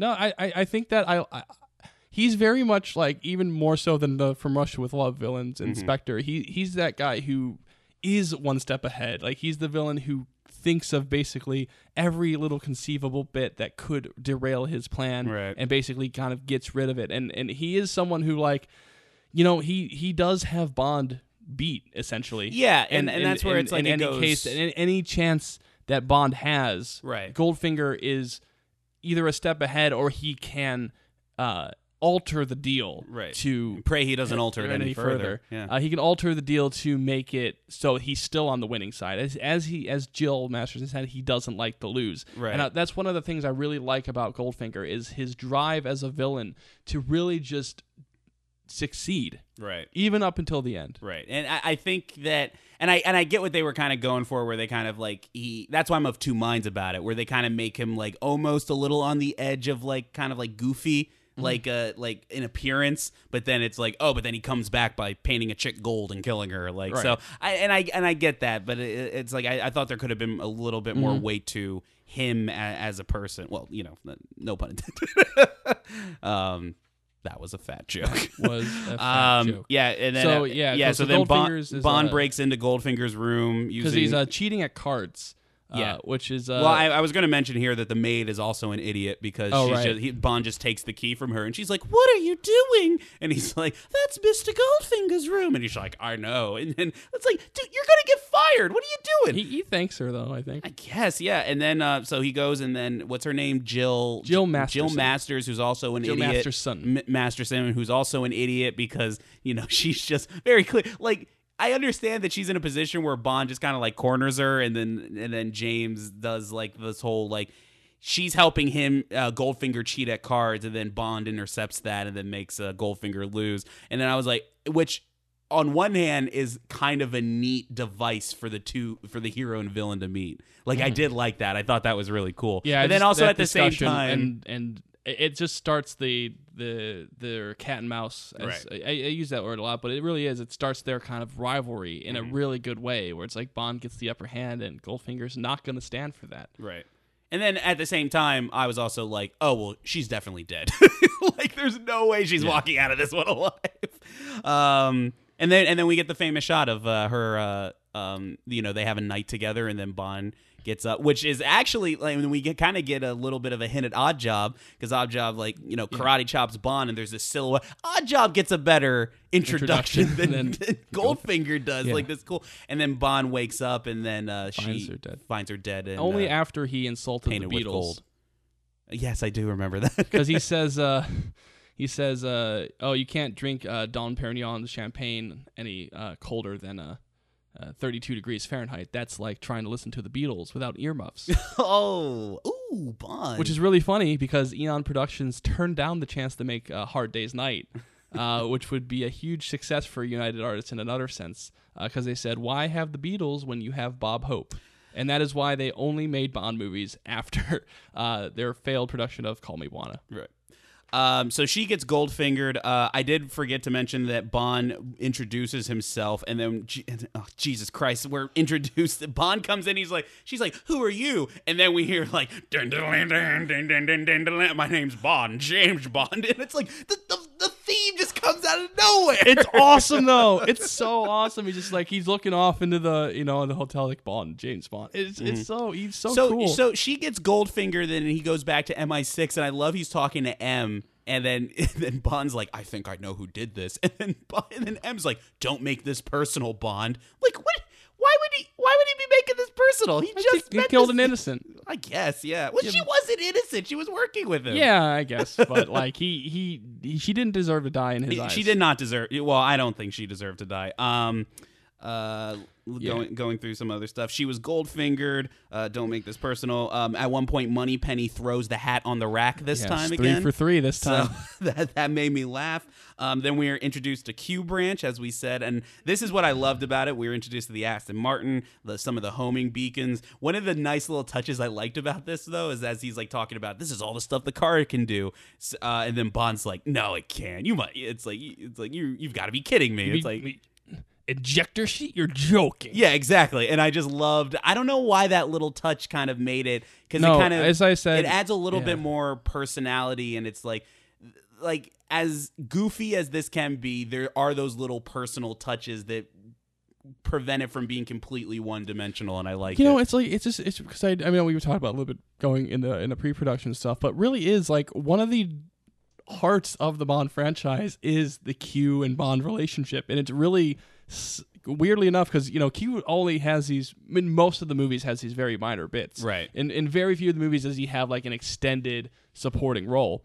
No, I think that he's very much like even more so than the From Russia With Love villains and Spectre. He's that guy who is one step ahead. Like he's the villain who. Thinks of basically every little conceivable bit that could derail his plan and basically kind of gets rid of it. And he is someone who like, he does have Bond beat essentially. Yeah. And that's where it's like in any case, in any chance that Bond has, Goldfinger is either a step ahead or he can, alter the deal to pray he doesn't alter it any further. Yeah. He can alter the deal to make it so he's still on the winning side. As Jill Masterson said, he doesn't like to lose. Right. And that's one of the things I really like about Goldfinger is his drive as a villain to really just succeed. Right. Even up until the end. Right. And I think that, and I get what they were kind of going for, where they kind of like, that's why I'm of two minds about it, where they kind of make him like almost a little on the edge of like, kind of like goofy, like in appearance, but then it's like, oh, but then he comes back by painting a chick gold and killing her, like right. So I get that, but it's like I thought there could have been a little bit more weight to him as a person. Well, you know, no pun intended. That was a fat joke. Yeah, and then so then Bond breaks into Goldfinger's room because he's cheating at cards. Yeah, which is well. I was going to mention here that the maid is also an idiot because Bond just takes the key from her and she's like, "What are you doing?" And he's like, "That's Mr. Goldfinger's room." And he's like, "I know." And then it's like, "Dude, you're going to get fired. What are you doing?" He thanks her though. I guess yeah. And then so he goes, and then what's her name? Jill Masterson. Jill Masters, who's also an idiot. Masterson, who's also an idiot because you know she's just very clear like. I understand that she's in a position where Bond just kind of like corners her, and then James does like this whole like she's helping him Goldfinger cheat at cards, and then Bond intercepts that and then makes Goldfinger lose. And then I was like, which on one hand is kind of a neat device for the hero and villain to meet. Like I did like that. I thought that was really cool. Yeah, and then also at the same time and it just starts the cat and mouse. I use that word a lot, but it really is. It starts their kind of rivalry in a really good way, where it's like Bond gets the upper hand, and Goldfinger's not going to stand for that. Right. And then at the same time, I was also like, oh well, she's definitely dead. Like, there's no way she's walking out of this one alive. And then we get the famous shot of her. You know, they have a night together, and then Bond gets up, which is actually like, I mean, we get a little bit of a hint at Oddjob, because Oddjob, like, you know, karate chops Bond, and there's this silhouette. Oddjob gets a better introduction than Goldfinger does. Yeah. Like, that's cool. And then Bond wakes up, and then she finds her dead. And, only after he insulted the Beatles. Gold. Yes, I do remember that, because he says. He says, "Oh, you can't drink Dom Perignon champagne any colder than 32 degrees Fahrenheit. That's like trying to listen to the Beatles without earmuffs." Bond. Which is really funny because Eon Productions turned down the chance to make Hard Day's Night, which would be a huge success for United Artists in another sense, because they said, why have the Beatles when you have Bob Hope? And that is why they only made Bond movies after their failed production of Call Me Juana. Right. So she gets Goldfingered. I did forget to mention that Bond introduces himself, and then Jesus Christ, we're introduced. Bond comes in, she's like, "Who are you?" And then we hear like, dun, dun, dun, dun, dun, dun, dun, dun, "My name's Bond, James Bond," and it's like the theme just comes out of nowhere. It's awesome though. It's so awesome. He's just like, he's looking off into the the hotel like, "Bond, James Bond." It's so cool. So she gets Goldfingered, then he goes back to MI6, and I love he's talking to M. And then Bond's like, "I think I know who did this." And then M's like, "Don't make this personal, Bond." Like, what? Why would he be making this personal? He killed an innocent. I guess, yeah. Well, she wasn't innocent. She was working with him. Yeah, I guess. But like, she didn't deserve to die in his eyes. She did not deserve. Well, I don't think she deserved to die. Going through some other stuff, she was Goldfingered. Don't make this personal. At one point, Moneypenny throws the hat on the rack three for three this time. So that made me laugh. Then we are introduced to Q Branch, as we said, and this is what I loved about it. We were introduced to the Aston Martin, some of the homing beacons. One of the nice little touches I liked about this though is as he's like talking about this is all the stuff the car can do, and then Bond's like, "No, it can't. You might." It's like you've got to be kidding me. It's like. Ejector sheet? You're joking. Yeah, exactly. And I just loved. I don't know why that little touch kind of made it, because it kind of, as I said, it adds a little bit more personality, and it's like as goofy as this can be, there are those little personal touches that prevent it from being completely one dimensional, and I like. You know, it's like it's just it's because I mean we were talking about a little bit going in the pre-production stuff, but really is like one of the hearts of the Bond franchise is the Q and Bond relationship, and it's really. Weirdly enough, because Q only has these. I mean, most of the movies has these very minor bits, right? And in very few of the movies does he have like an extended supporting role.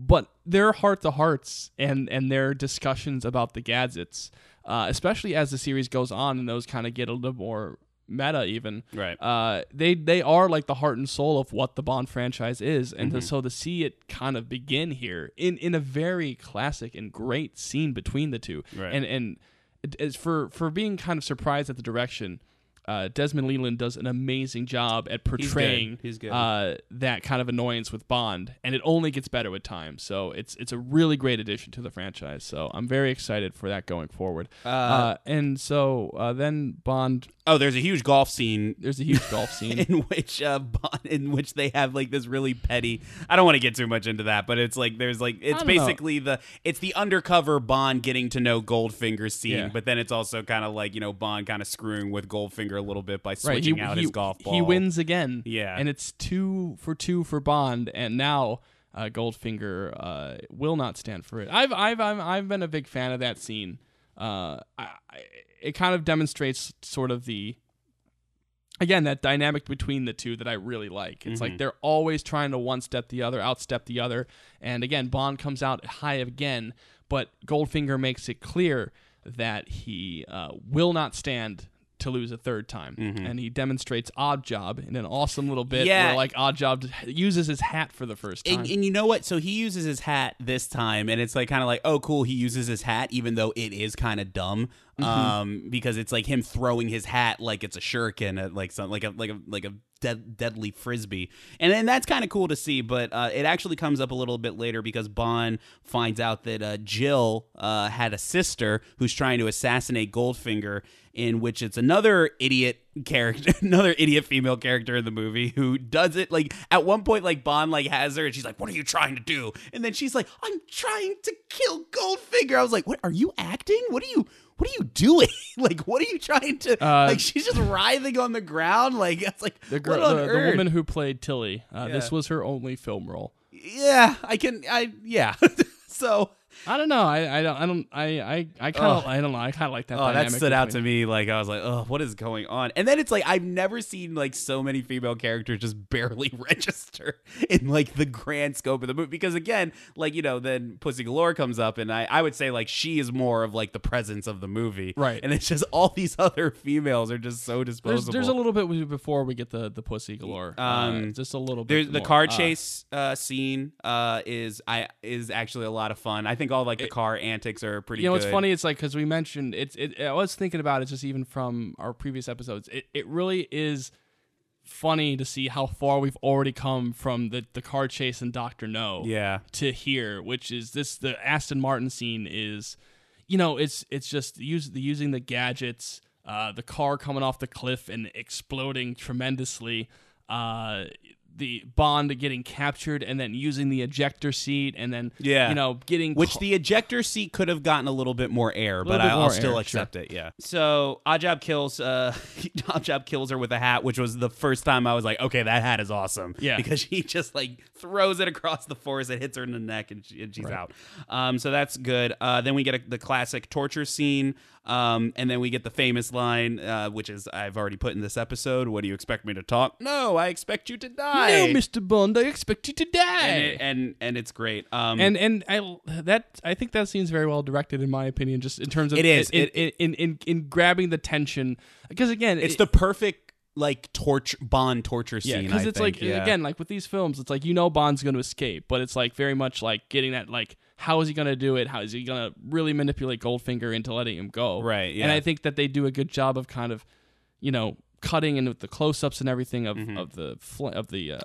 But their heart-to-hearts and their discussions about the gadgets, especially as the series goes on and those kind of get a little more meta even, right? They are like the heart and soul of what the Bond franchise is. And so to see it kind of begin here in a very classic and great scene between the two. Right. And it's for being kind of surprised at the direction, Desmond Llewelyn does an amazing job at portraying that kind of annoyance with Bond, and it only gets better with time. So it's a really great addition to the franchise. So I'm very excited for that going forward. Then Bond. Oh, there's a huge golf scene. in which they have like this really petty. I don't want to get too much into that, but it's like there's like it's basically the undercover Bond getting to know Goldfinger scene, but then it's also kind of like, you know, Bond kind of screwing with Goldfinger a little bit by switching out his golf ball. He wins again. Yeah. And it's 2 for 2 for Bond, and now Goldfinger will not stand for it. I've been a big fan of that scene. It kind of demonstrates sort of that dynamic between the two that I really like. It's like they're always trying to outstep the other. And again, Bond comes out high again, but Goldfinger makes it clear that he will not stand to lose a third time, and he demonstrates Oddjob in an awesome little bit where like Oddjob uses his hat for the first time, and you know what? So he uses his hat this time, and it's like kind of like, oh, cool, he uses his hat, even though it is kind of dumb, because it's like him throwing his hat like it's a shuriken, like a deadly frisbee, and that's kind of cool to see. But it actually comes up a little bit later because Bond finds out that Jill had a sister who's trying to assassinate Goldfinger, in which it's another idiot female character in the movie who does it. Like at one point, like Bond like has her and she's like, "What are you trying to do?" And then she's like, "I'm trying to kill Goldfinger." I was like, "What are you acting? What are you doing? Like, what are you trying to?" She's just writhing on the ground. Like, it's like the woman who played Tilly. This was her only film role. Yeah, so I don't know. I kind of like that. Oh, that stood out to me. Like, I was like, oh, what is going on? And then it's like I've never seen like so many female characters just barely register in like the grand scope of the movie. Because again, like, you know, then Pussy Galore comes up, and I would say like she is more of like the presence of the movie, right? And it's just all these other females are just so disposable. There's a little bit before we get the Pussy Galore, just a little bit. The car chase scene is actually a lot of fun. I think all like the car antics are pretty good. You know, what's funny, it's like, because we mentioned I was thinking about it just even from our previous episodes. It really is funny to see how far we've already come from the car chase and Dr. No to here, which is the Aston Martin scene is, you know, it's just using the gadgets, the car coming off the cliff and exploding tremendously, the Bond getting captured and then using the ejector seat and then, you know, getting... Which the ejector seat could have gotten a little bit more air, but I'll still accept it, yeah. So Oddjob kills her with a hat, which was the first time I was like, okay, that hat is awesome. Yeah. Because she just, like, throws it across the forest, it hits her in the neck, and she's out. So that's good. Then we get the classic torture scene. And then we get the famous line, which is, I've already put in this episode, what do you expect me to talk? No, I expect you to die. No, Mr. Bond, I expect you to die. And it's great. I think that scene's very well directed, in my opinion, just in terms of... It is. In grabbing the tension. Because again... It's the perfect... like Bond torture scene. Yeah, because it's like again, like with these films, it's like, you know, Bond's going to escape, but it's like very much like getting that, like, how is he going to do it? How is he going to really manipulate Goldfinger into letting him go? Right. Yeah. And I think that they do a good job of kind of, you know, cutting in with the close-ups and everything of the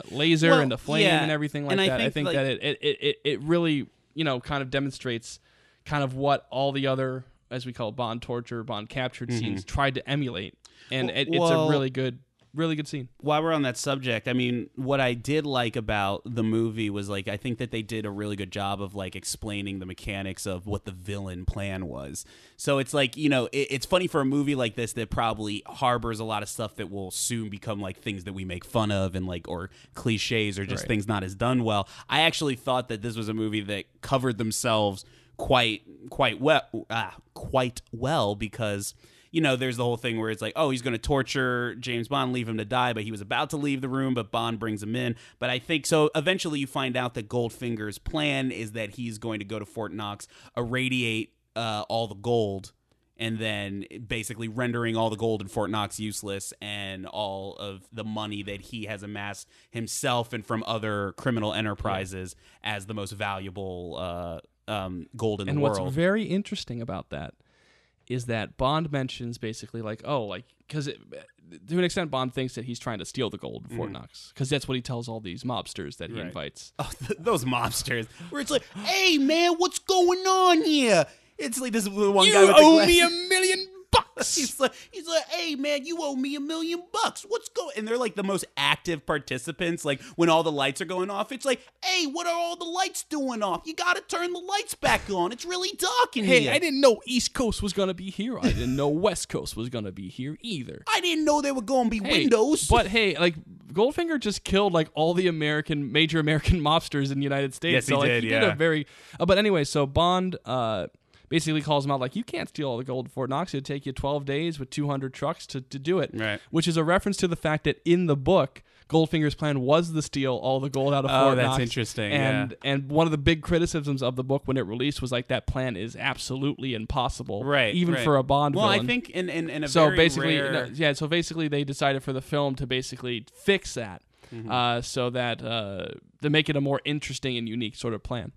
laser and the flame and everything like that. I think like, that it really, you know, kind of demonstrates kind of what all the other, as we call it, Bond torture, Bond captured scenes tried to emulate. And it's a really good scene. While we're on that subject, I mean, what I did like about the movie was, like, I think that they did a really good job of, like, explaining the mechanics of what the villain plan was. So it's like, you know, it's funny for a movie like this that probably harbors a lot of stuff that will soon become, like, things that we make fun of and, like, or cliches or just things not as done well. I actually thought that this was a movie that covered themselves quite well because... you know, there's the whole thing where it's like, oh, he's going to torture James Bond, leave him to die, but he was about to leave the room, but Bond brings him in. But I think so. Eventually you find out that Goldfinger's plan is that he's going to go to Fort Knox, irradiate all the gold, and then basically rendering all the gold in Fort Knox useless, and all of the money that he has amassed himself and from other criminal enterprises as the most valuable gold in the world. And what's very interesting about that is that Bond mentions basically like, oh, like, because to an extent Bond thinks that he's trying to steal the gold in Fort Knox, because that's what he tells all these mobsters that he invites. Oh, those mobsters. Where it's like, hey, man, what's going on here? It's like this one guy with the glass. You owe me $1 million. He's like, hey, man, you owe me $1 million. What's going? And they're like the most active participants. Like when all the lights are going off, it's like, hey, what are all the lights doing off? You got to turn the lights back on. It's really dark in here. Hey, I didn't know East Coast was going to be here. I didn't know West Coast was going to be here either. I didn't know there were going to be windows. But hey, like Goldfinger just killed like all the major American mobsters in the United States. Yes, so, like, he did a very. But anyway, so Bond. Basically calls him out like, you can't steal all the gold in Fort Knox. It'd take you 12 days with 200 trucks to do it, right? Which is a reference to the fact that in the book, Goldfinger's plan was to steal all the gold out of Fort Knox. Oh, that's interesting. And one of the big criticisms of the book when it released was like, that plan is absolutely impossible, right? Even for a Bond villain. Well, I think so basically they decided for the film to basically fix that, so that to make it a more interesting and unique sort of plan.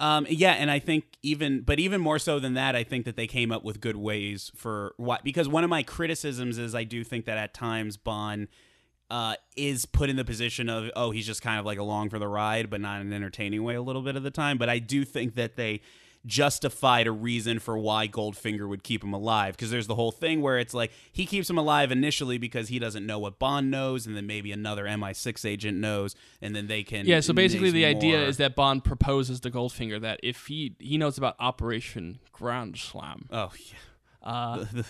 And I think even more so than that, I think that they came up with good ways for what, because one of my criticisms is I do think that at times Bond is put in the position of, oh, he's just kind of like along for the ride, but not in an entertaining way a little bit of the time. But I do think that they justified a reason for why Goldfinger would keep him alive, because there's the whole thing where it's like he keeps him alive initially because he doesn't know what Bond knows, and then maybe another MI6 agent knows, and then they can... Yeah, so basically the idea is that Bond proposes to Goldfinger that if he knows about Operation Grand Slam. Oh,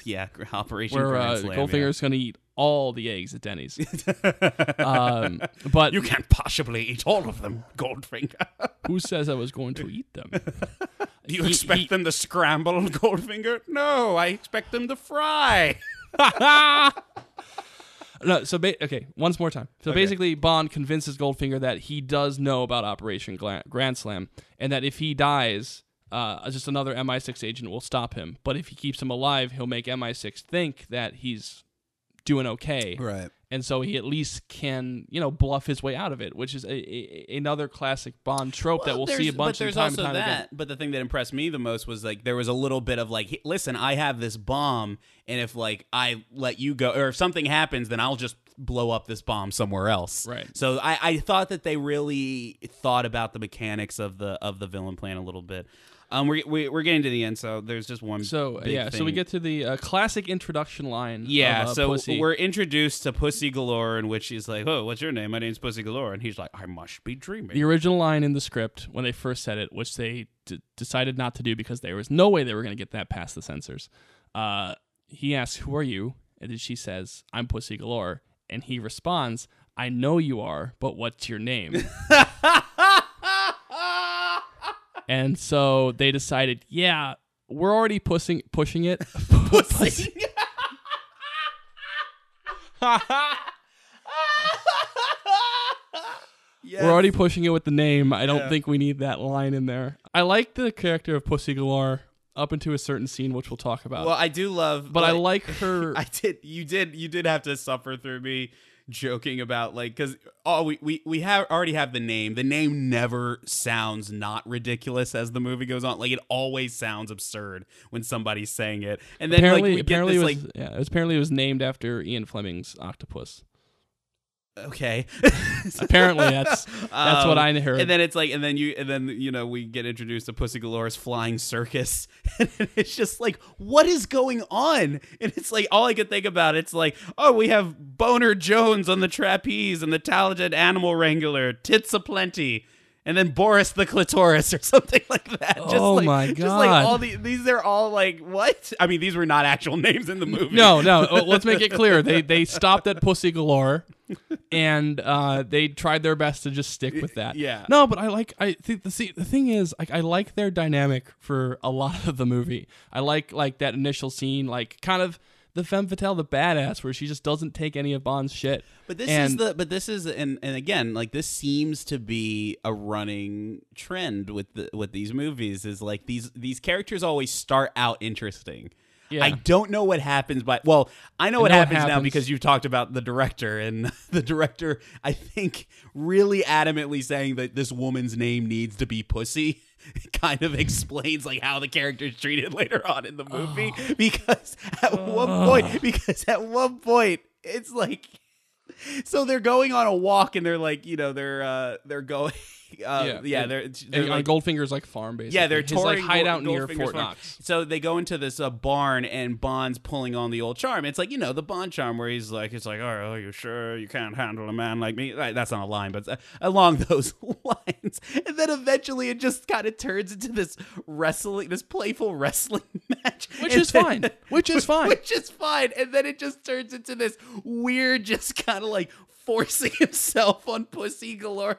yeah. Operation Grand Slam. Goldfinger's going to eat all the eggs at Denny's. But you can't possibly eat all of them, Goldfinger. Who says I was going to eat them? Do you expect them to scramble, Goldfinger? No, I expect them to fry. No, so okay, once more time. So basically, Bond convinces Goldfinger that he does know about Operation Grand Slam, and that if he dies, just another MI6 agent will stop him. But if he keeps him alive, he'll make MI6 think that he's doing okay, right? And so he at least can, bluff his way out of it, which is another classic Bond trope that we'll see a bunch of time and time again. But the thing that impressed me the most was like there was a little bit of like, listen, I have this bomb, and if like I let you go or if something happens, then I'll just blow up this bomb somewhere else. Right. So I thought that they really thought about the mechanics of the villain plan a little bit. We're getting to the end, so there's just one. So thing. So we get to the classic introduction line. Yeah, of, so Pussy. We're introduced to Pussy Galore, in which he's like, "Oh, what's your name? My name's Pussy Galore," and he's like, "I must be dreaming." The original line in the script when they first said it, which they decided not to do because there was no way they were going to get that past the censors. He asks, "Who are you?" And then she says, "I'm Pussy Galore," and he responds, "I know you are, but what's your name?" And so they decided, we're already pushing it. Pussing. Yes. We're already pushing it with the name. I don't think we need that line in there. I like the character of Pussy Galore up into a certain scene, which we'll talk about. Well, I do love... But I like her... You did have to suffer through me joking about, like, because we already have the name. The name never sounds not ridiculous as the movie goes on. Like, it always sounds absurd when somebody's saying it. And then apparently it was named after Ian Fleming's octopus. Okay. Apparently that's what I heard. And then it's like, and then we get introduced to Pussy Galore's flying circus, and it's just like, what is going on? And it's like, all I could think about, it's like, oh, we have Boner Jones on the trapeze and the talented animal wrangler, tits aplenty, and then Boris the Clitoris or something like that. Oh my God. Just like all these are all like, what? I mean, these were not actual names in the movie. No. Let's make it clear. They stopped at Pussy Galore, and they tried their best to just stick with that. Yeah. No, but the thing is, I like their dynamic for a lot of the movie. I like that initial scene, like kind of the femme fatale, the badass, where she just doesn't take any of Bond's shit. But again, like, this seems to be a running trend with these movies, is like these characters always start out interesting. Yeah. I don't know what happens, but I know what happens now because you've talked about the director, and the director, I think, really adamantly saying that this woman's name needs to be Pussy. It kind of explains like how the character is treated later on in the movie, because at one point it's like, so they're going on a walk and they're like, you know, they're going. They're like, Goldfinger's like farm, basically. Yeah, they're touring his, like, hideout near Fort Knox. So they go into this barn, and Bond's pulling on the old charm. It's like, you know, the Bond charm where he's like, it's like, oh, are you sure you can't handle a man like me? Right, that's not a line, but along those lines. And then eventually it just kind of turns into this wrestling, this playful wrestling match. Which is fine. And then it just turns into this weird, just kind of like forcing himself on Pussy Galore,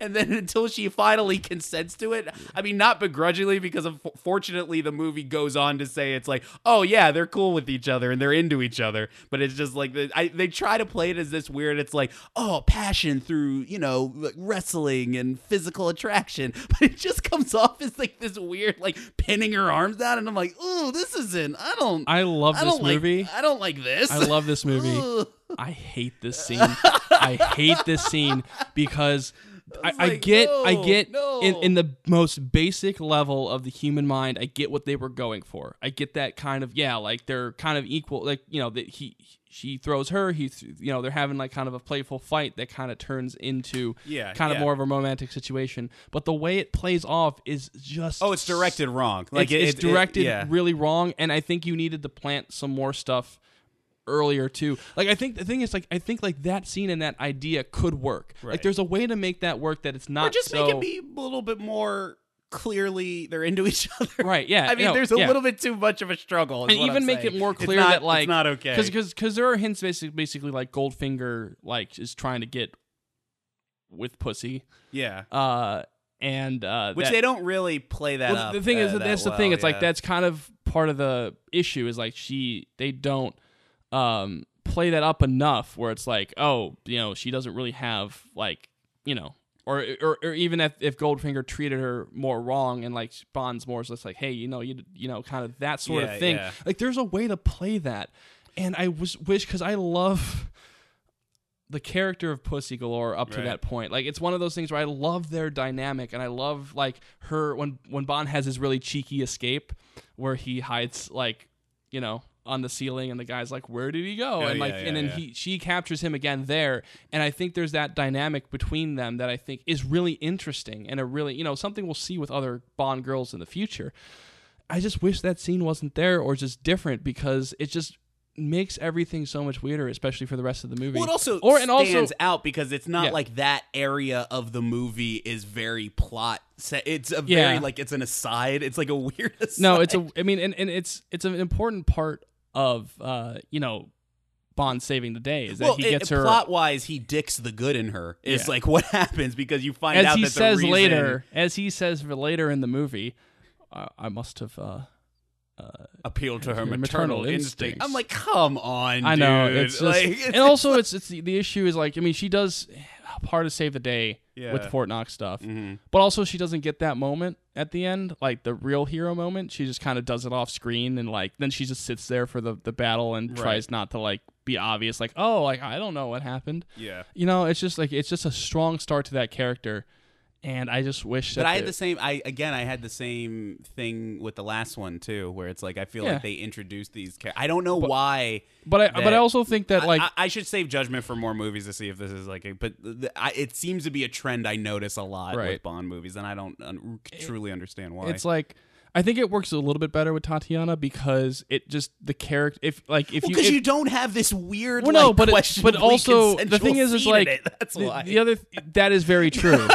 and then until she finally consents to it. I mean, not begrudgingly, because fortunately the movie goes on to say it's like, oh yeah, they're cool with each other and they're into each other, but it's just like they try to play it as this weird, it's like, oh, passion through, you know, like wrestling and physical attraction, but it just comes off as like this weird, like, pinning her arms down, and I'm like, ooh, this isn't, I love this movie. I hate this scene. Because I get, in the most basic level of the human mind, I get what they were going for. I get that kind of, yeah, like they're kind of equal, like, you know, that she throws her, you know, they're having like kind of a playful fight that kind of turns into kind of more of a romantic situation. But the way it plays off is just, oh, it's directed wrong. Like it's directed really wrong. And I think you needed to plant some more stuff earlier too. Like, I think the thing is, like, I think like that scene and that idea could work. Right. Like, there's a way to make that work, that it's not, or just so, make it be a little bit more clearly they're into each other. Right. Yeah. I mean, there's a little bit too much of a struggle. And even make it more clear that, like, it's not okay. Because there are hints basically like Goldfinger like is trying to get with Pussy. Yeah. Which they don't really play that. Well, the thing is that's the thing. It's like, that's kind of part of the issue, is like they don't play that up enough where it's like, oh, you know, she doesn't really have, like, you know, or even if Goldfinger treated her more wrong, and like Bond's more or less like, hey, you know, you know, kind of that sort of thing. Yeah. Like, there's a way to play that, and I wish, because I love the character of Pussy Galore up to that point. Like, it's one of those things where I love their dynamic, and I love like her when Bond has his really cheeky escape where he hides, like, you know, on the ceiling, and the guy's like, where did he go? She captures him again there. And I think there's that dynamic between them that I think is really interesting, and a really, you know, something we'll see with other Bond girls in the future. I just wish that scene wasn't there, or just different, because it just makes everything so much weirder, especially for the rest of the movie. Well, it also stands out because it's not like that area of the movie is very plot. It's a very like, it's an aside. It's like a weird aside. No, it's a. I mean, and it's an important part of you know, Bond saving the day, is that he gets her. Plot wise, he dicks the good in her. It's like what happens, because you find out that the reason, as he says later in the movie, I must have appealed to her maternal instinct. I'm like, come on, dude. I know. It's like, and also, it's the issue is, like, I mean, she does part of save the day with the Fort Knox stuff, but also she doesn't get that moment at the end, like the real hero moment. She just kind of does it off screen, and like then she just sits there for the battle and tries not to like be obvious, like, oh, like I don't know what happened. Yeah, you know, it's just like, it's just a strong start to that character, and I just wish. But I had the same thing with the last one too, where it's like I feel like they introduced these characters. I don't know why. But I also think that like I should save judgment for more movies to see if this is like a. But it seems to be a trend I notice a lot with Bond movies, and I don't truly understand why. It's like, I think it works a little bit better with Tatiana, because it just the character. Because you don't have this weird. Well, no, but question. But also the thing is like that's why. The other that is very true.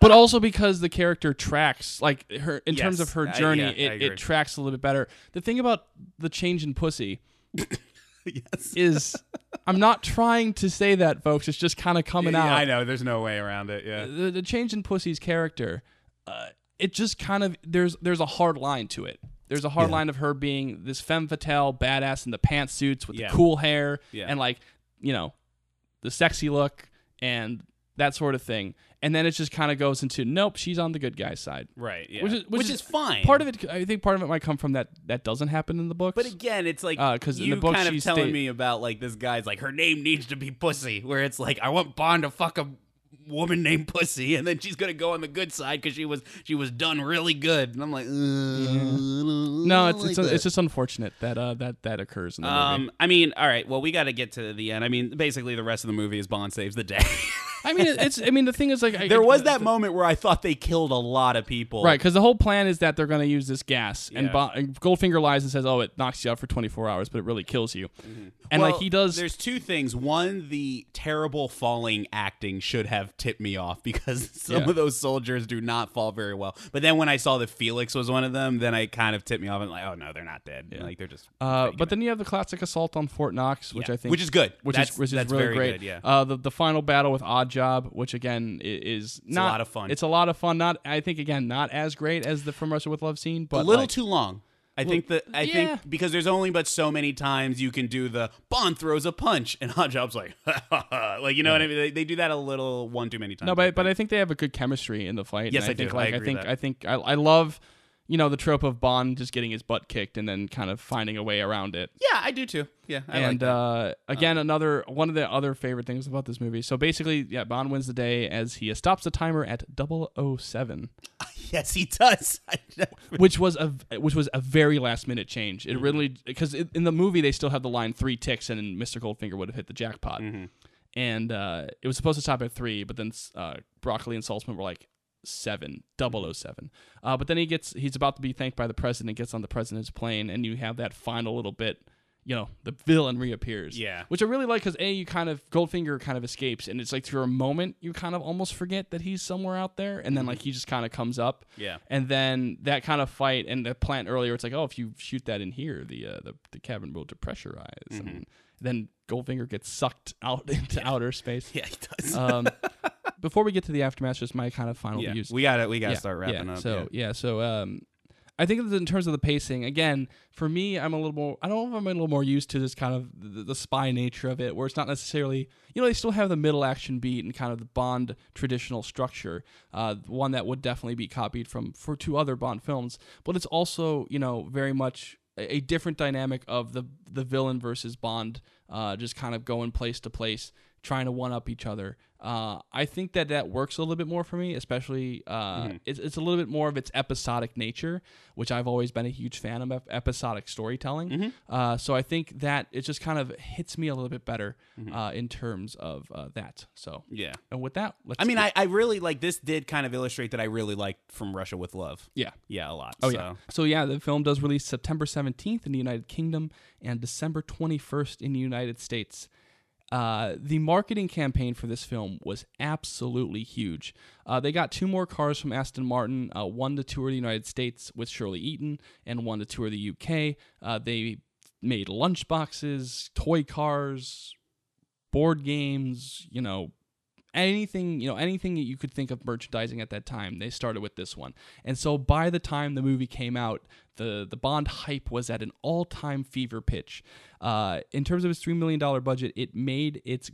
But also because the character tracks, like, her in terms of her journey, it tracks a little bit better. The thing about the change in Pussy is, I'm not trying to say that, folks. It's just kind of coming out. I know. There's no way around it. Yeah. The change in Pussy's character, it just kind of there's a hard line to it. There's a hard line of her being this femme fatale badass in the pantsuits with the cool hair and, like, you know, the sexy look and that sort of thing. And then it just kind of goes into, nope, she's on the good guy's side. Right, yeah. Which is fine. Part of it, I think part of it might come from that doesn't happen in the books. But again, it's like, you kind of telling me about, like, this guy's like, her name needs to be Pussy, where it's like, I want Bond to fuck a woman named Pussy, and then she's going to go on the good side because she was done really good. And I'm like, no, it's just unfortunate that occurs in the movie. I mean, all right, well, we got to get to the end. I mean, basically the rest of the movie is Bond saves the day. I mean, the thing is, like, there was that moment where I thought they killed a lot of people. Right, because the whole plan is that they're going to use this gas, and Goldfinger lies and says, "Oh, it knocks you out for 24 hours, but it really kills you." Mm-hmm. And well, like he does. There's two things. One, the terrible falling acting should have tipped me off because some of those soldiers do not fall very well. But then when I saw that Felix was one of them, then I kind of tipped me off and like, oh no, they're not dead. Yeah. Like they're just. But then you have the classic assault on Fort Knox, which I think, which is good, which is really great. Good, yeah. The final battle with Oddjob, which again is not a lot of fun. It's a lot of fun. Not, I think, again, not as great as the From Russia With Love scene, but a little too long. I think because there's only but so many times you can do the Bond throws a punch and Oddjob's like, like, you know what I mean? They do that a little one too many times. No, but I think they have a good chemistry in the fight. Yes, I do. Like, I love, you know, the trope of Bond just getting his butt kicked and then kind of finding a way around it. Yeah, I do too. Yeah, another one of the other favorite things about this movie. So basically, yeah, Bond wins the day as he stops the timer at 007. Yes, he does. which was a very last minute change. It really, because in the movie they still have the line 3 ticks and Mr. Goldfinger would have hit the jackpot. Mm-hmm. And it was supposed to stop at 3, but then Broccoli and Saltzman were like, 007. But then he's about to be thanked by the president, gets on the president's plane, and you have that final little bit, you know, the villain reappears. Yeah. Which I really like because you kind of, Goldfinger kind of escapes, and it's like through a moment, you kind of almost forget that he's somewhere out there, and then like he just kind of comes up. Yeah. And then that kind of fight, and the plant earlier, it's like, oh, if you shoot that in here, the cabin will depressurize. Mm-hmm. And then Goldfinger gets sucked out into outer space. Yeah, he does. Before we get to the aftermath, just my kind of final views. We gotta start wrapping up. So I think that in terms of the pacing, again, for me, I'm a little more used to this kind of the spy nature of it, where it's not necessarily, you know, they still have the middle action beat and kind of the Bond traditional structure, one that would definitely be copied for 2 other Bond films, but it's also, you know, very much a different dynamic of the villain versus Bond, just kind of going place to place, trying to one-up each other. I think that works a little bit more for me, especially it's a little bit more of its episodic nature, which I've always been a huge fan of episodic storytelling. Mm-hmm. So I think that it just kind of hits me a little bit better in terms of that. So yeah. And with that, I really like this. Did kind of illustrate that I really liked From Russia With Love. Yeah, yeah, a lot. Oh so. Yeah. So yeah, the film does release September 17th in the United Kingdom and December 21st in the United States. The marketing campaign for this film was absolutely huge. They got 2 more cars from Aston Martin, one to tour the United States with Shirley Eaton and one to tour the UK. They made lunchboxes, toy cars, board games, you know, anything that you could think of merchandising at that time, they started with this one. And so by the time the movie came out, the Bond hype was at an all-time fever pitch. In terms of its $3 million budget, it made its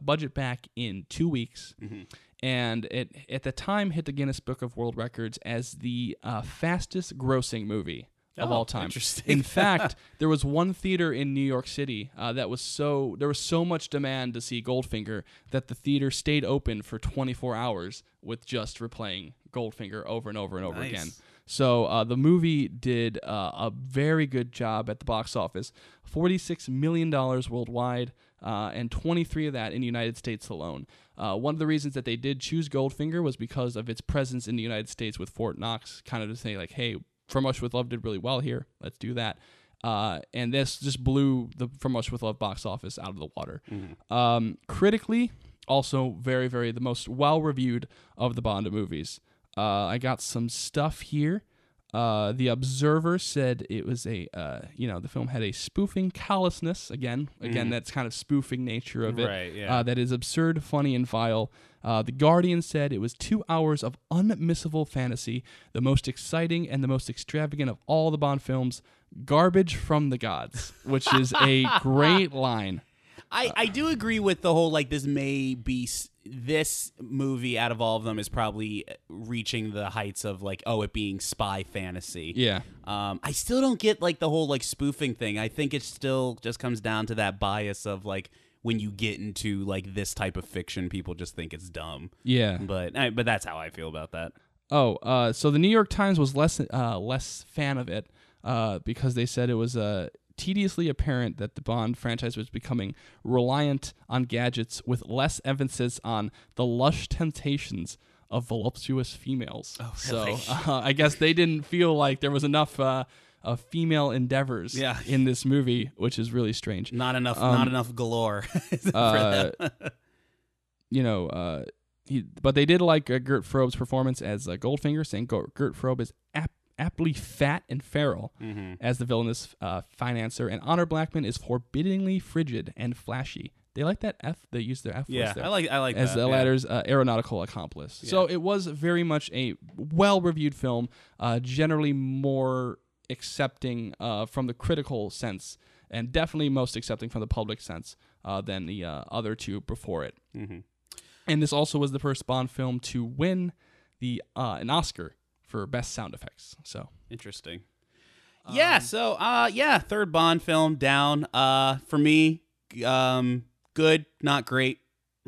budget back in 2 weeks. Mm-hmm. And it, at the time, hit the Guinness Book of World Records as the fastest-grossing movie of all time. Interesting. In fact, there was one theater in New York City there was so much demand to see Goldfinger that the theater stayed open for 24 hours with just replaying Goldfinger over and over and over again. So the movie did a very good job at the box office, $46 million worldwide, and 23 of that in the United States alone. One of the reasons that they did choose Goldfinger was because of its presence in the United States with Fort Knox, kind of to say like, hey, From Russia With Love did really well here. Let's do that. And this just blew the From Russia With Love box office out of the water. Mm-hmm. Critically, also very, very the most well-reviewed of the Bond movies. I got some stuff here. The Observer said it was a, the film had a spoofing callousness. Again, that's kind of spoofing nature of it. Right, yeah. That is absurd, funny, and vile. The Guardian said it was 2 hours of unmissable fantasy, the most exciting and the most extravagant of all the Bond films, garbage from the gods, which is a great line. I do agree with the whole, like, this may be... This movie, out of all of them, is probably reaching the heights of, like, oh, it being spy fantasy. Yeah. I still don't get, like, the whole, like, spoofing thing. I think it still just comes down to that bias of, like, when you get into, like, this type of fiction, people just think it's dumb. Yeah. But that's how I feel about that. Oh, so the New York Times was less fan of it because they said it was tediously apparent that the Bond franchise was becoming reliant on gadgets with less emphasis on the lush temptations of voluptuous females. Oh, really? So I guess they didn't feel like there was enough of female endeavors in this movie, which is really strange. Not enough galore. But they did like Gert Frobe's performance as Goldfinger, saying Gert Frobe is aptly fat and feral as the villainous financier, and Honor Blackman is forbiddingly frigid and flashy. They like that F. They use their F words there. I like as that, the latter's aeronautical accomplice. Yeah. So it was very much a well-reviewed film, generally more accepting from the critical sense, and definitely most accepting from the public sense than the other two before it. Mm-hmm. And this also was the first Bond film to win an Oscar for best sound effects. So interesting. Third Bond film down. For me, good, not great.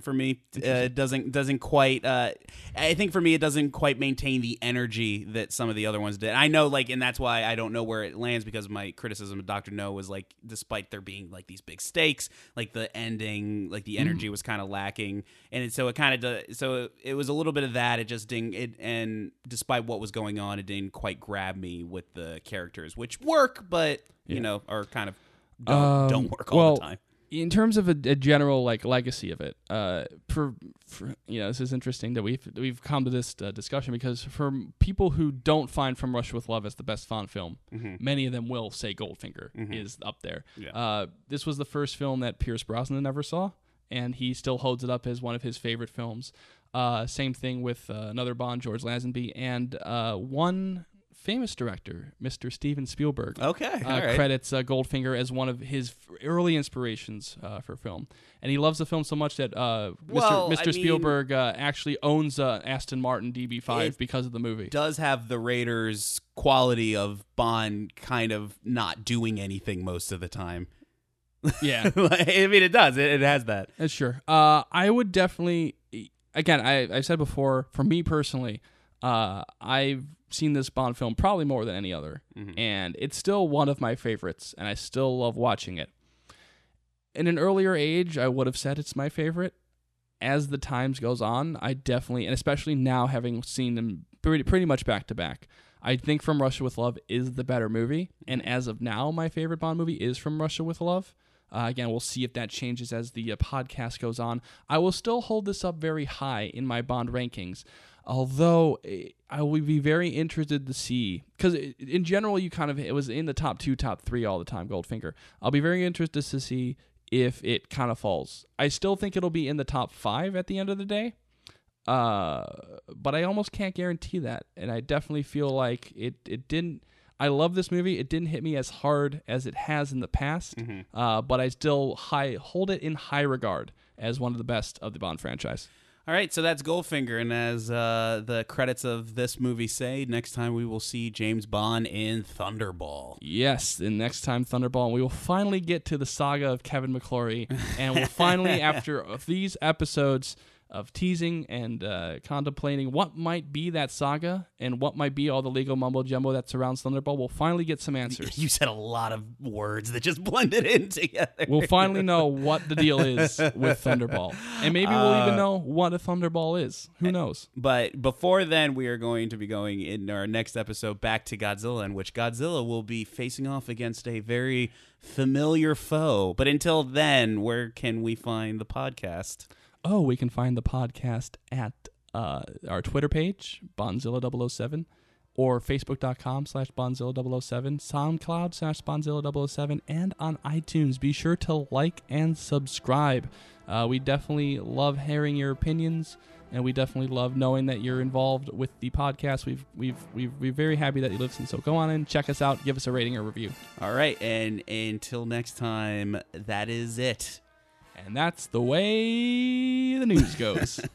For me, doesn't quite. I think for me, it doesn't quite maintain the energy that some of the other ones did. I know, like, and that's why I don't know where it lands, because my criticism of Dr. No was like, despite there being like these big stakes, like the ending, like the energy was kind of lacking, and so it was a little bit of that. It just didn't. And despite what was going on, it didn't quite grab me with the characters, which work, but you know, are kind of don't work all the time. In terms of a general like legacy of it, this is interesting that we've come to this discussion, because for people who don't find From Russia With Love as the best Bond film, many of them will say Goldfinger is up there. Yeah. This was the first film that Pierce Brosnan ever saw, and he still holds it up as one of his favorite films. Same thing with another Bond, George Lazenby, and one famous director, Mr. Steven Spielberg, credits Goldfinger as one of his early inspirations for film. And he loves the film so much that Mr. Spielberg actually owns Aston Martin DB5 because of the movie. Does have the Raiders quality of Bond kind of not doing anything most of the time. Yeah. I mean, it does. It has that. Sure. I would definitely, again, I said before, for me personally, I've seen this Bond film probably more than any other, and it's still one of my favorites, and I still love watching it. In an earlier age, I would have said it's my favorite. As the times goes on, I definitely, and especially now having seen them pretty much back to back, I think From Russia With Love is the better movie, and as of now, my favorite Bond movie is From Russia With Love. Again, we'll see if that changes as the podcast goes on. I will still hold this up very high in my Bond rankings, although I would be very interested to see, because in general, it was in the top two, top three all the time, Goldfinger. I'll be very interested to see if it kind of falls. I still think it'll be in the top five at the end of the day, but I almost can't guarantee that. And I definitely feel like it didn't. I love this movie. It didn't hit me as hard as it has in the past, but I still hold it in high regard as one of the best of the Bond franchise. All right, so that's Goldfinger, and as the credits of this movie say, next time we will see James Bond in Thunderball. Yes, and next time Thunderball, and we will finally get to the saga of Kevin McClory, and we'll finally, after these episodes of teasing and contemplating what might be that saga and what might be all the legal mumbo-jumbo that surrounds Thunderball, we'll finally get some answers. You said a lot of words that just blended in together. We'll finally know what the deal is with Thunderball. And maybe we'll even know what a Thunderball is. Who knows? But before then, we are going to be going in our next episode back to Godzilla, in which Godzilla will be facing off against a very familiar foe. But until then, where can we find the podcast? Oh, we can find the podcast at our Twitter page, Bondzilla007, or facebook.com/Bondzilla007, SoundCloud/Bondzilla007, and on iTunes. Be sure to like and subscribe. We definitely love hearing your opinions, and we definitely love knowing that you're involved with the podcast. We're very happy that you listen. So go on and check us out. Give us a rating or review. All right, and until next time, that is it. And that's the way the news goes.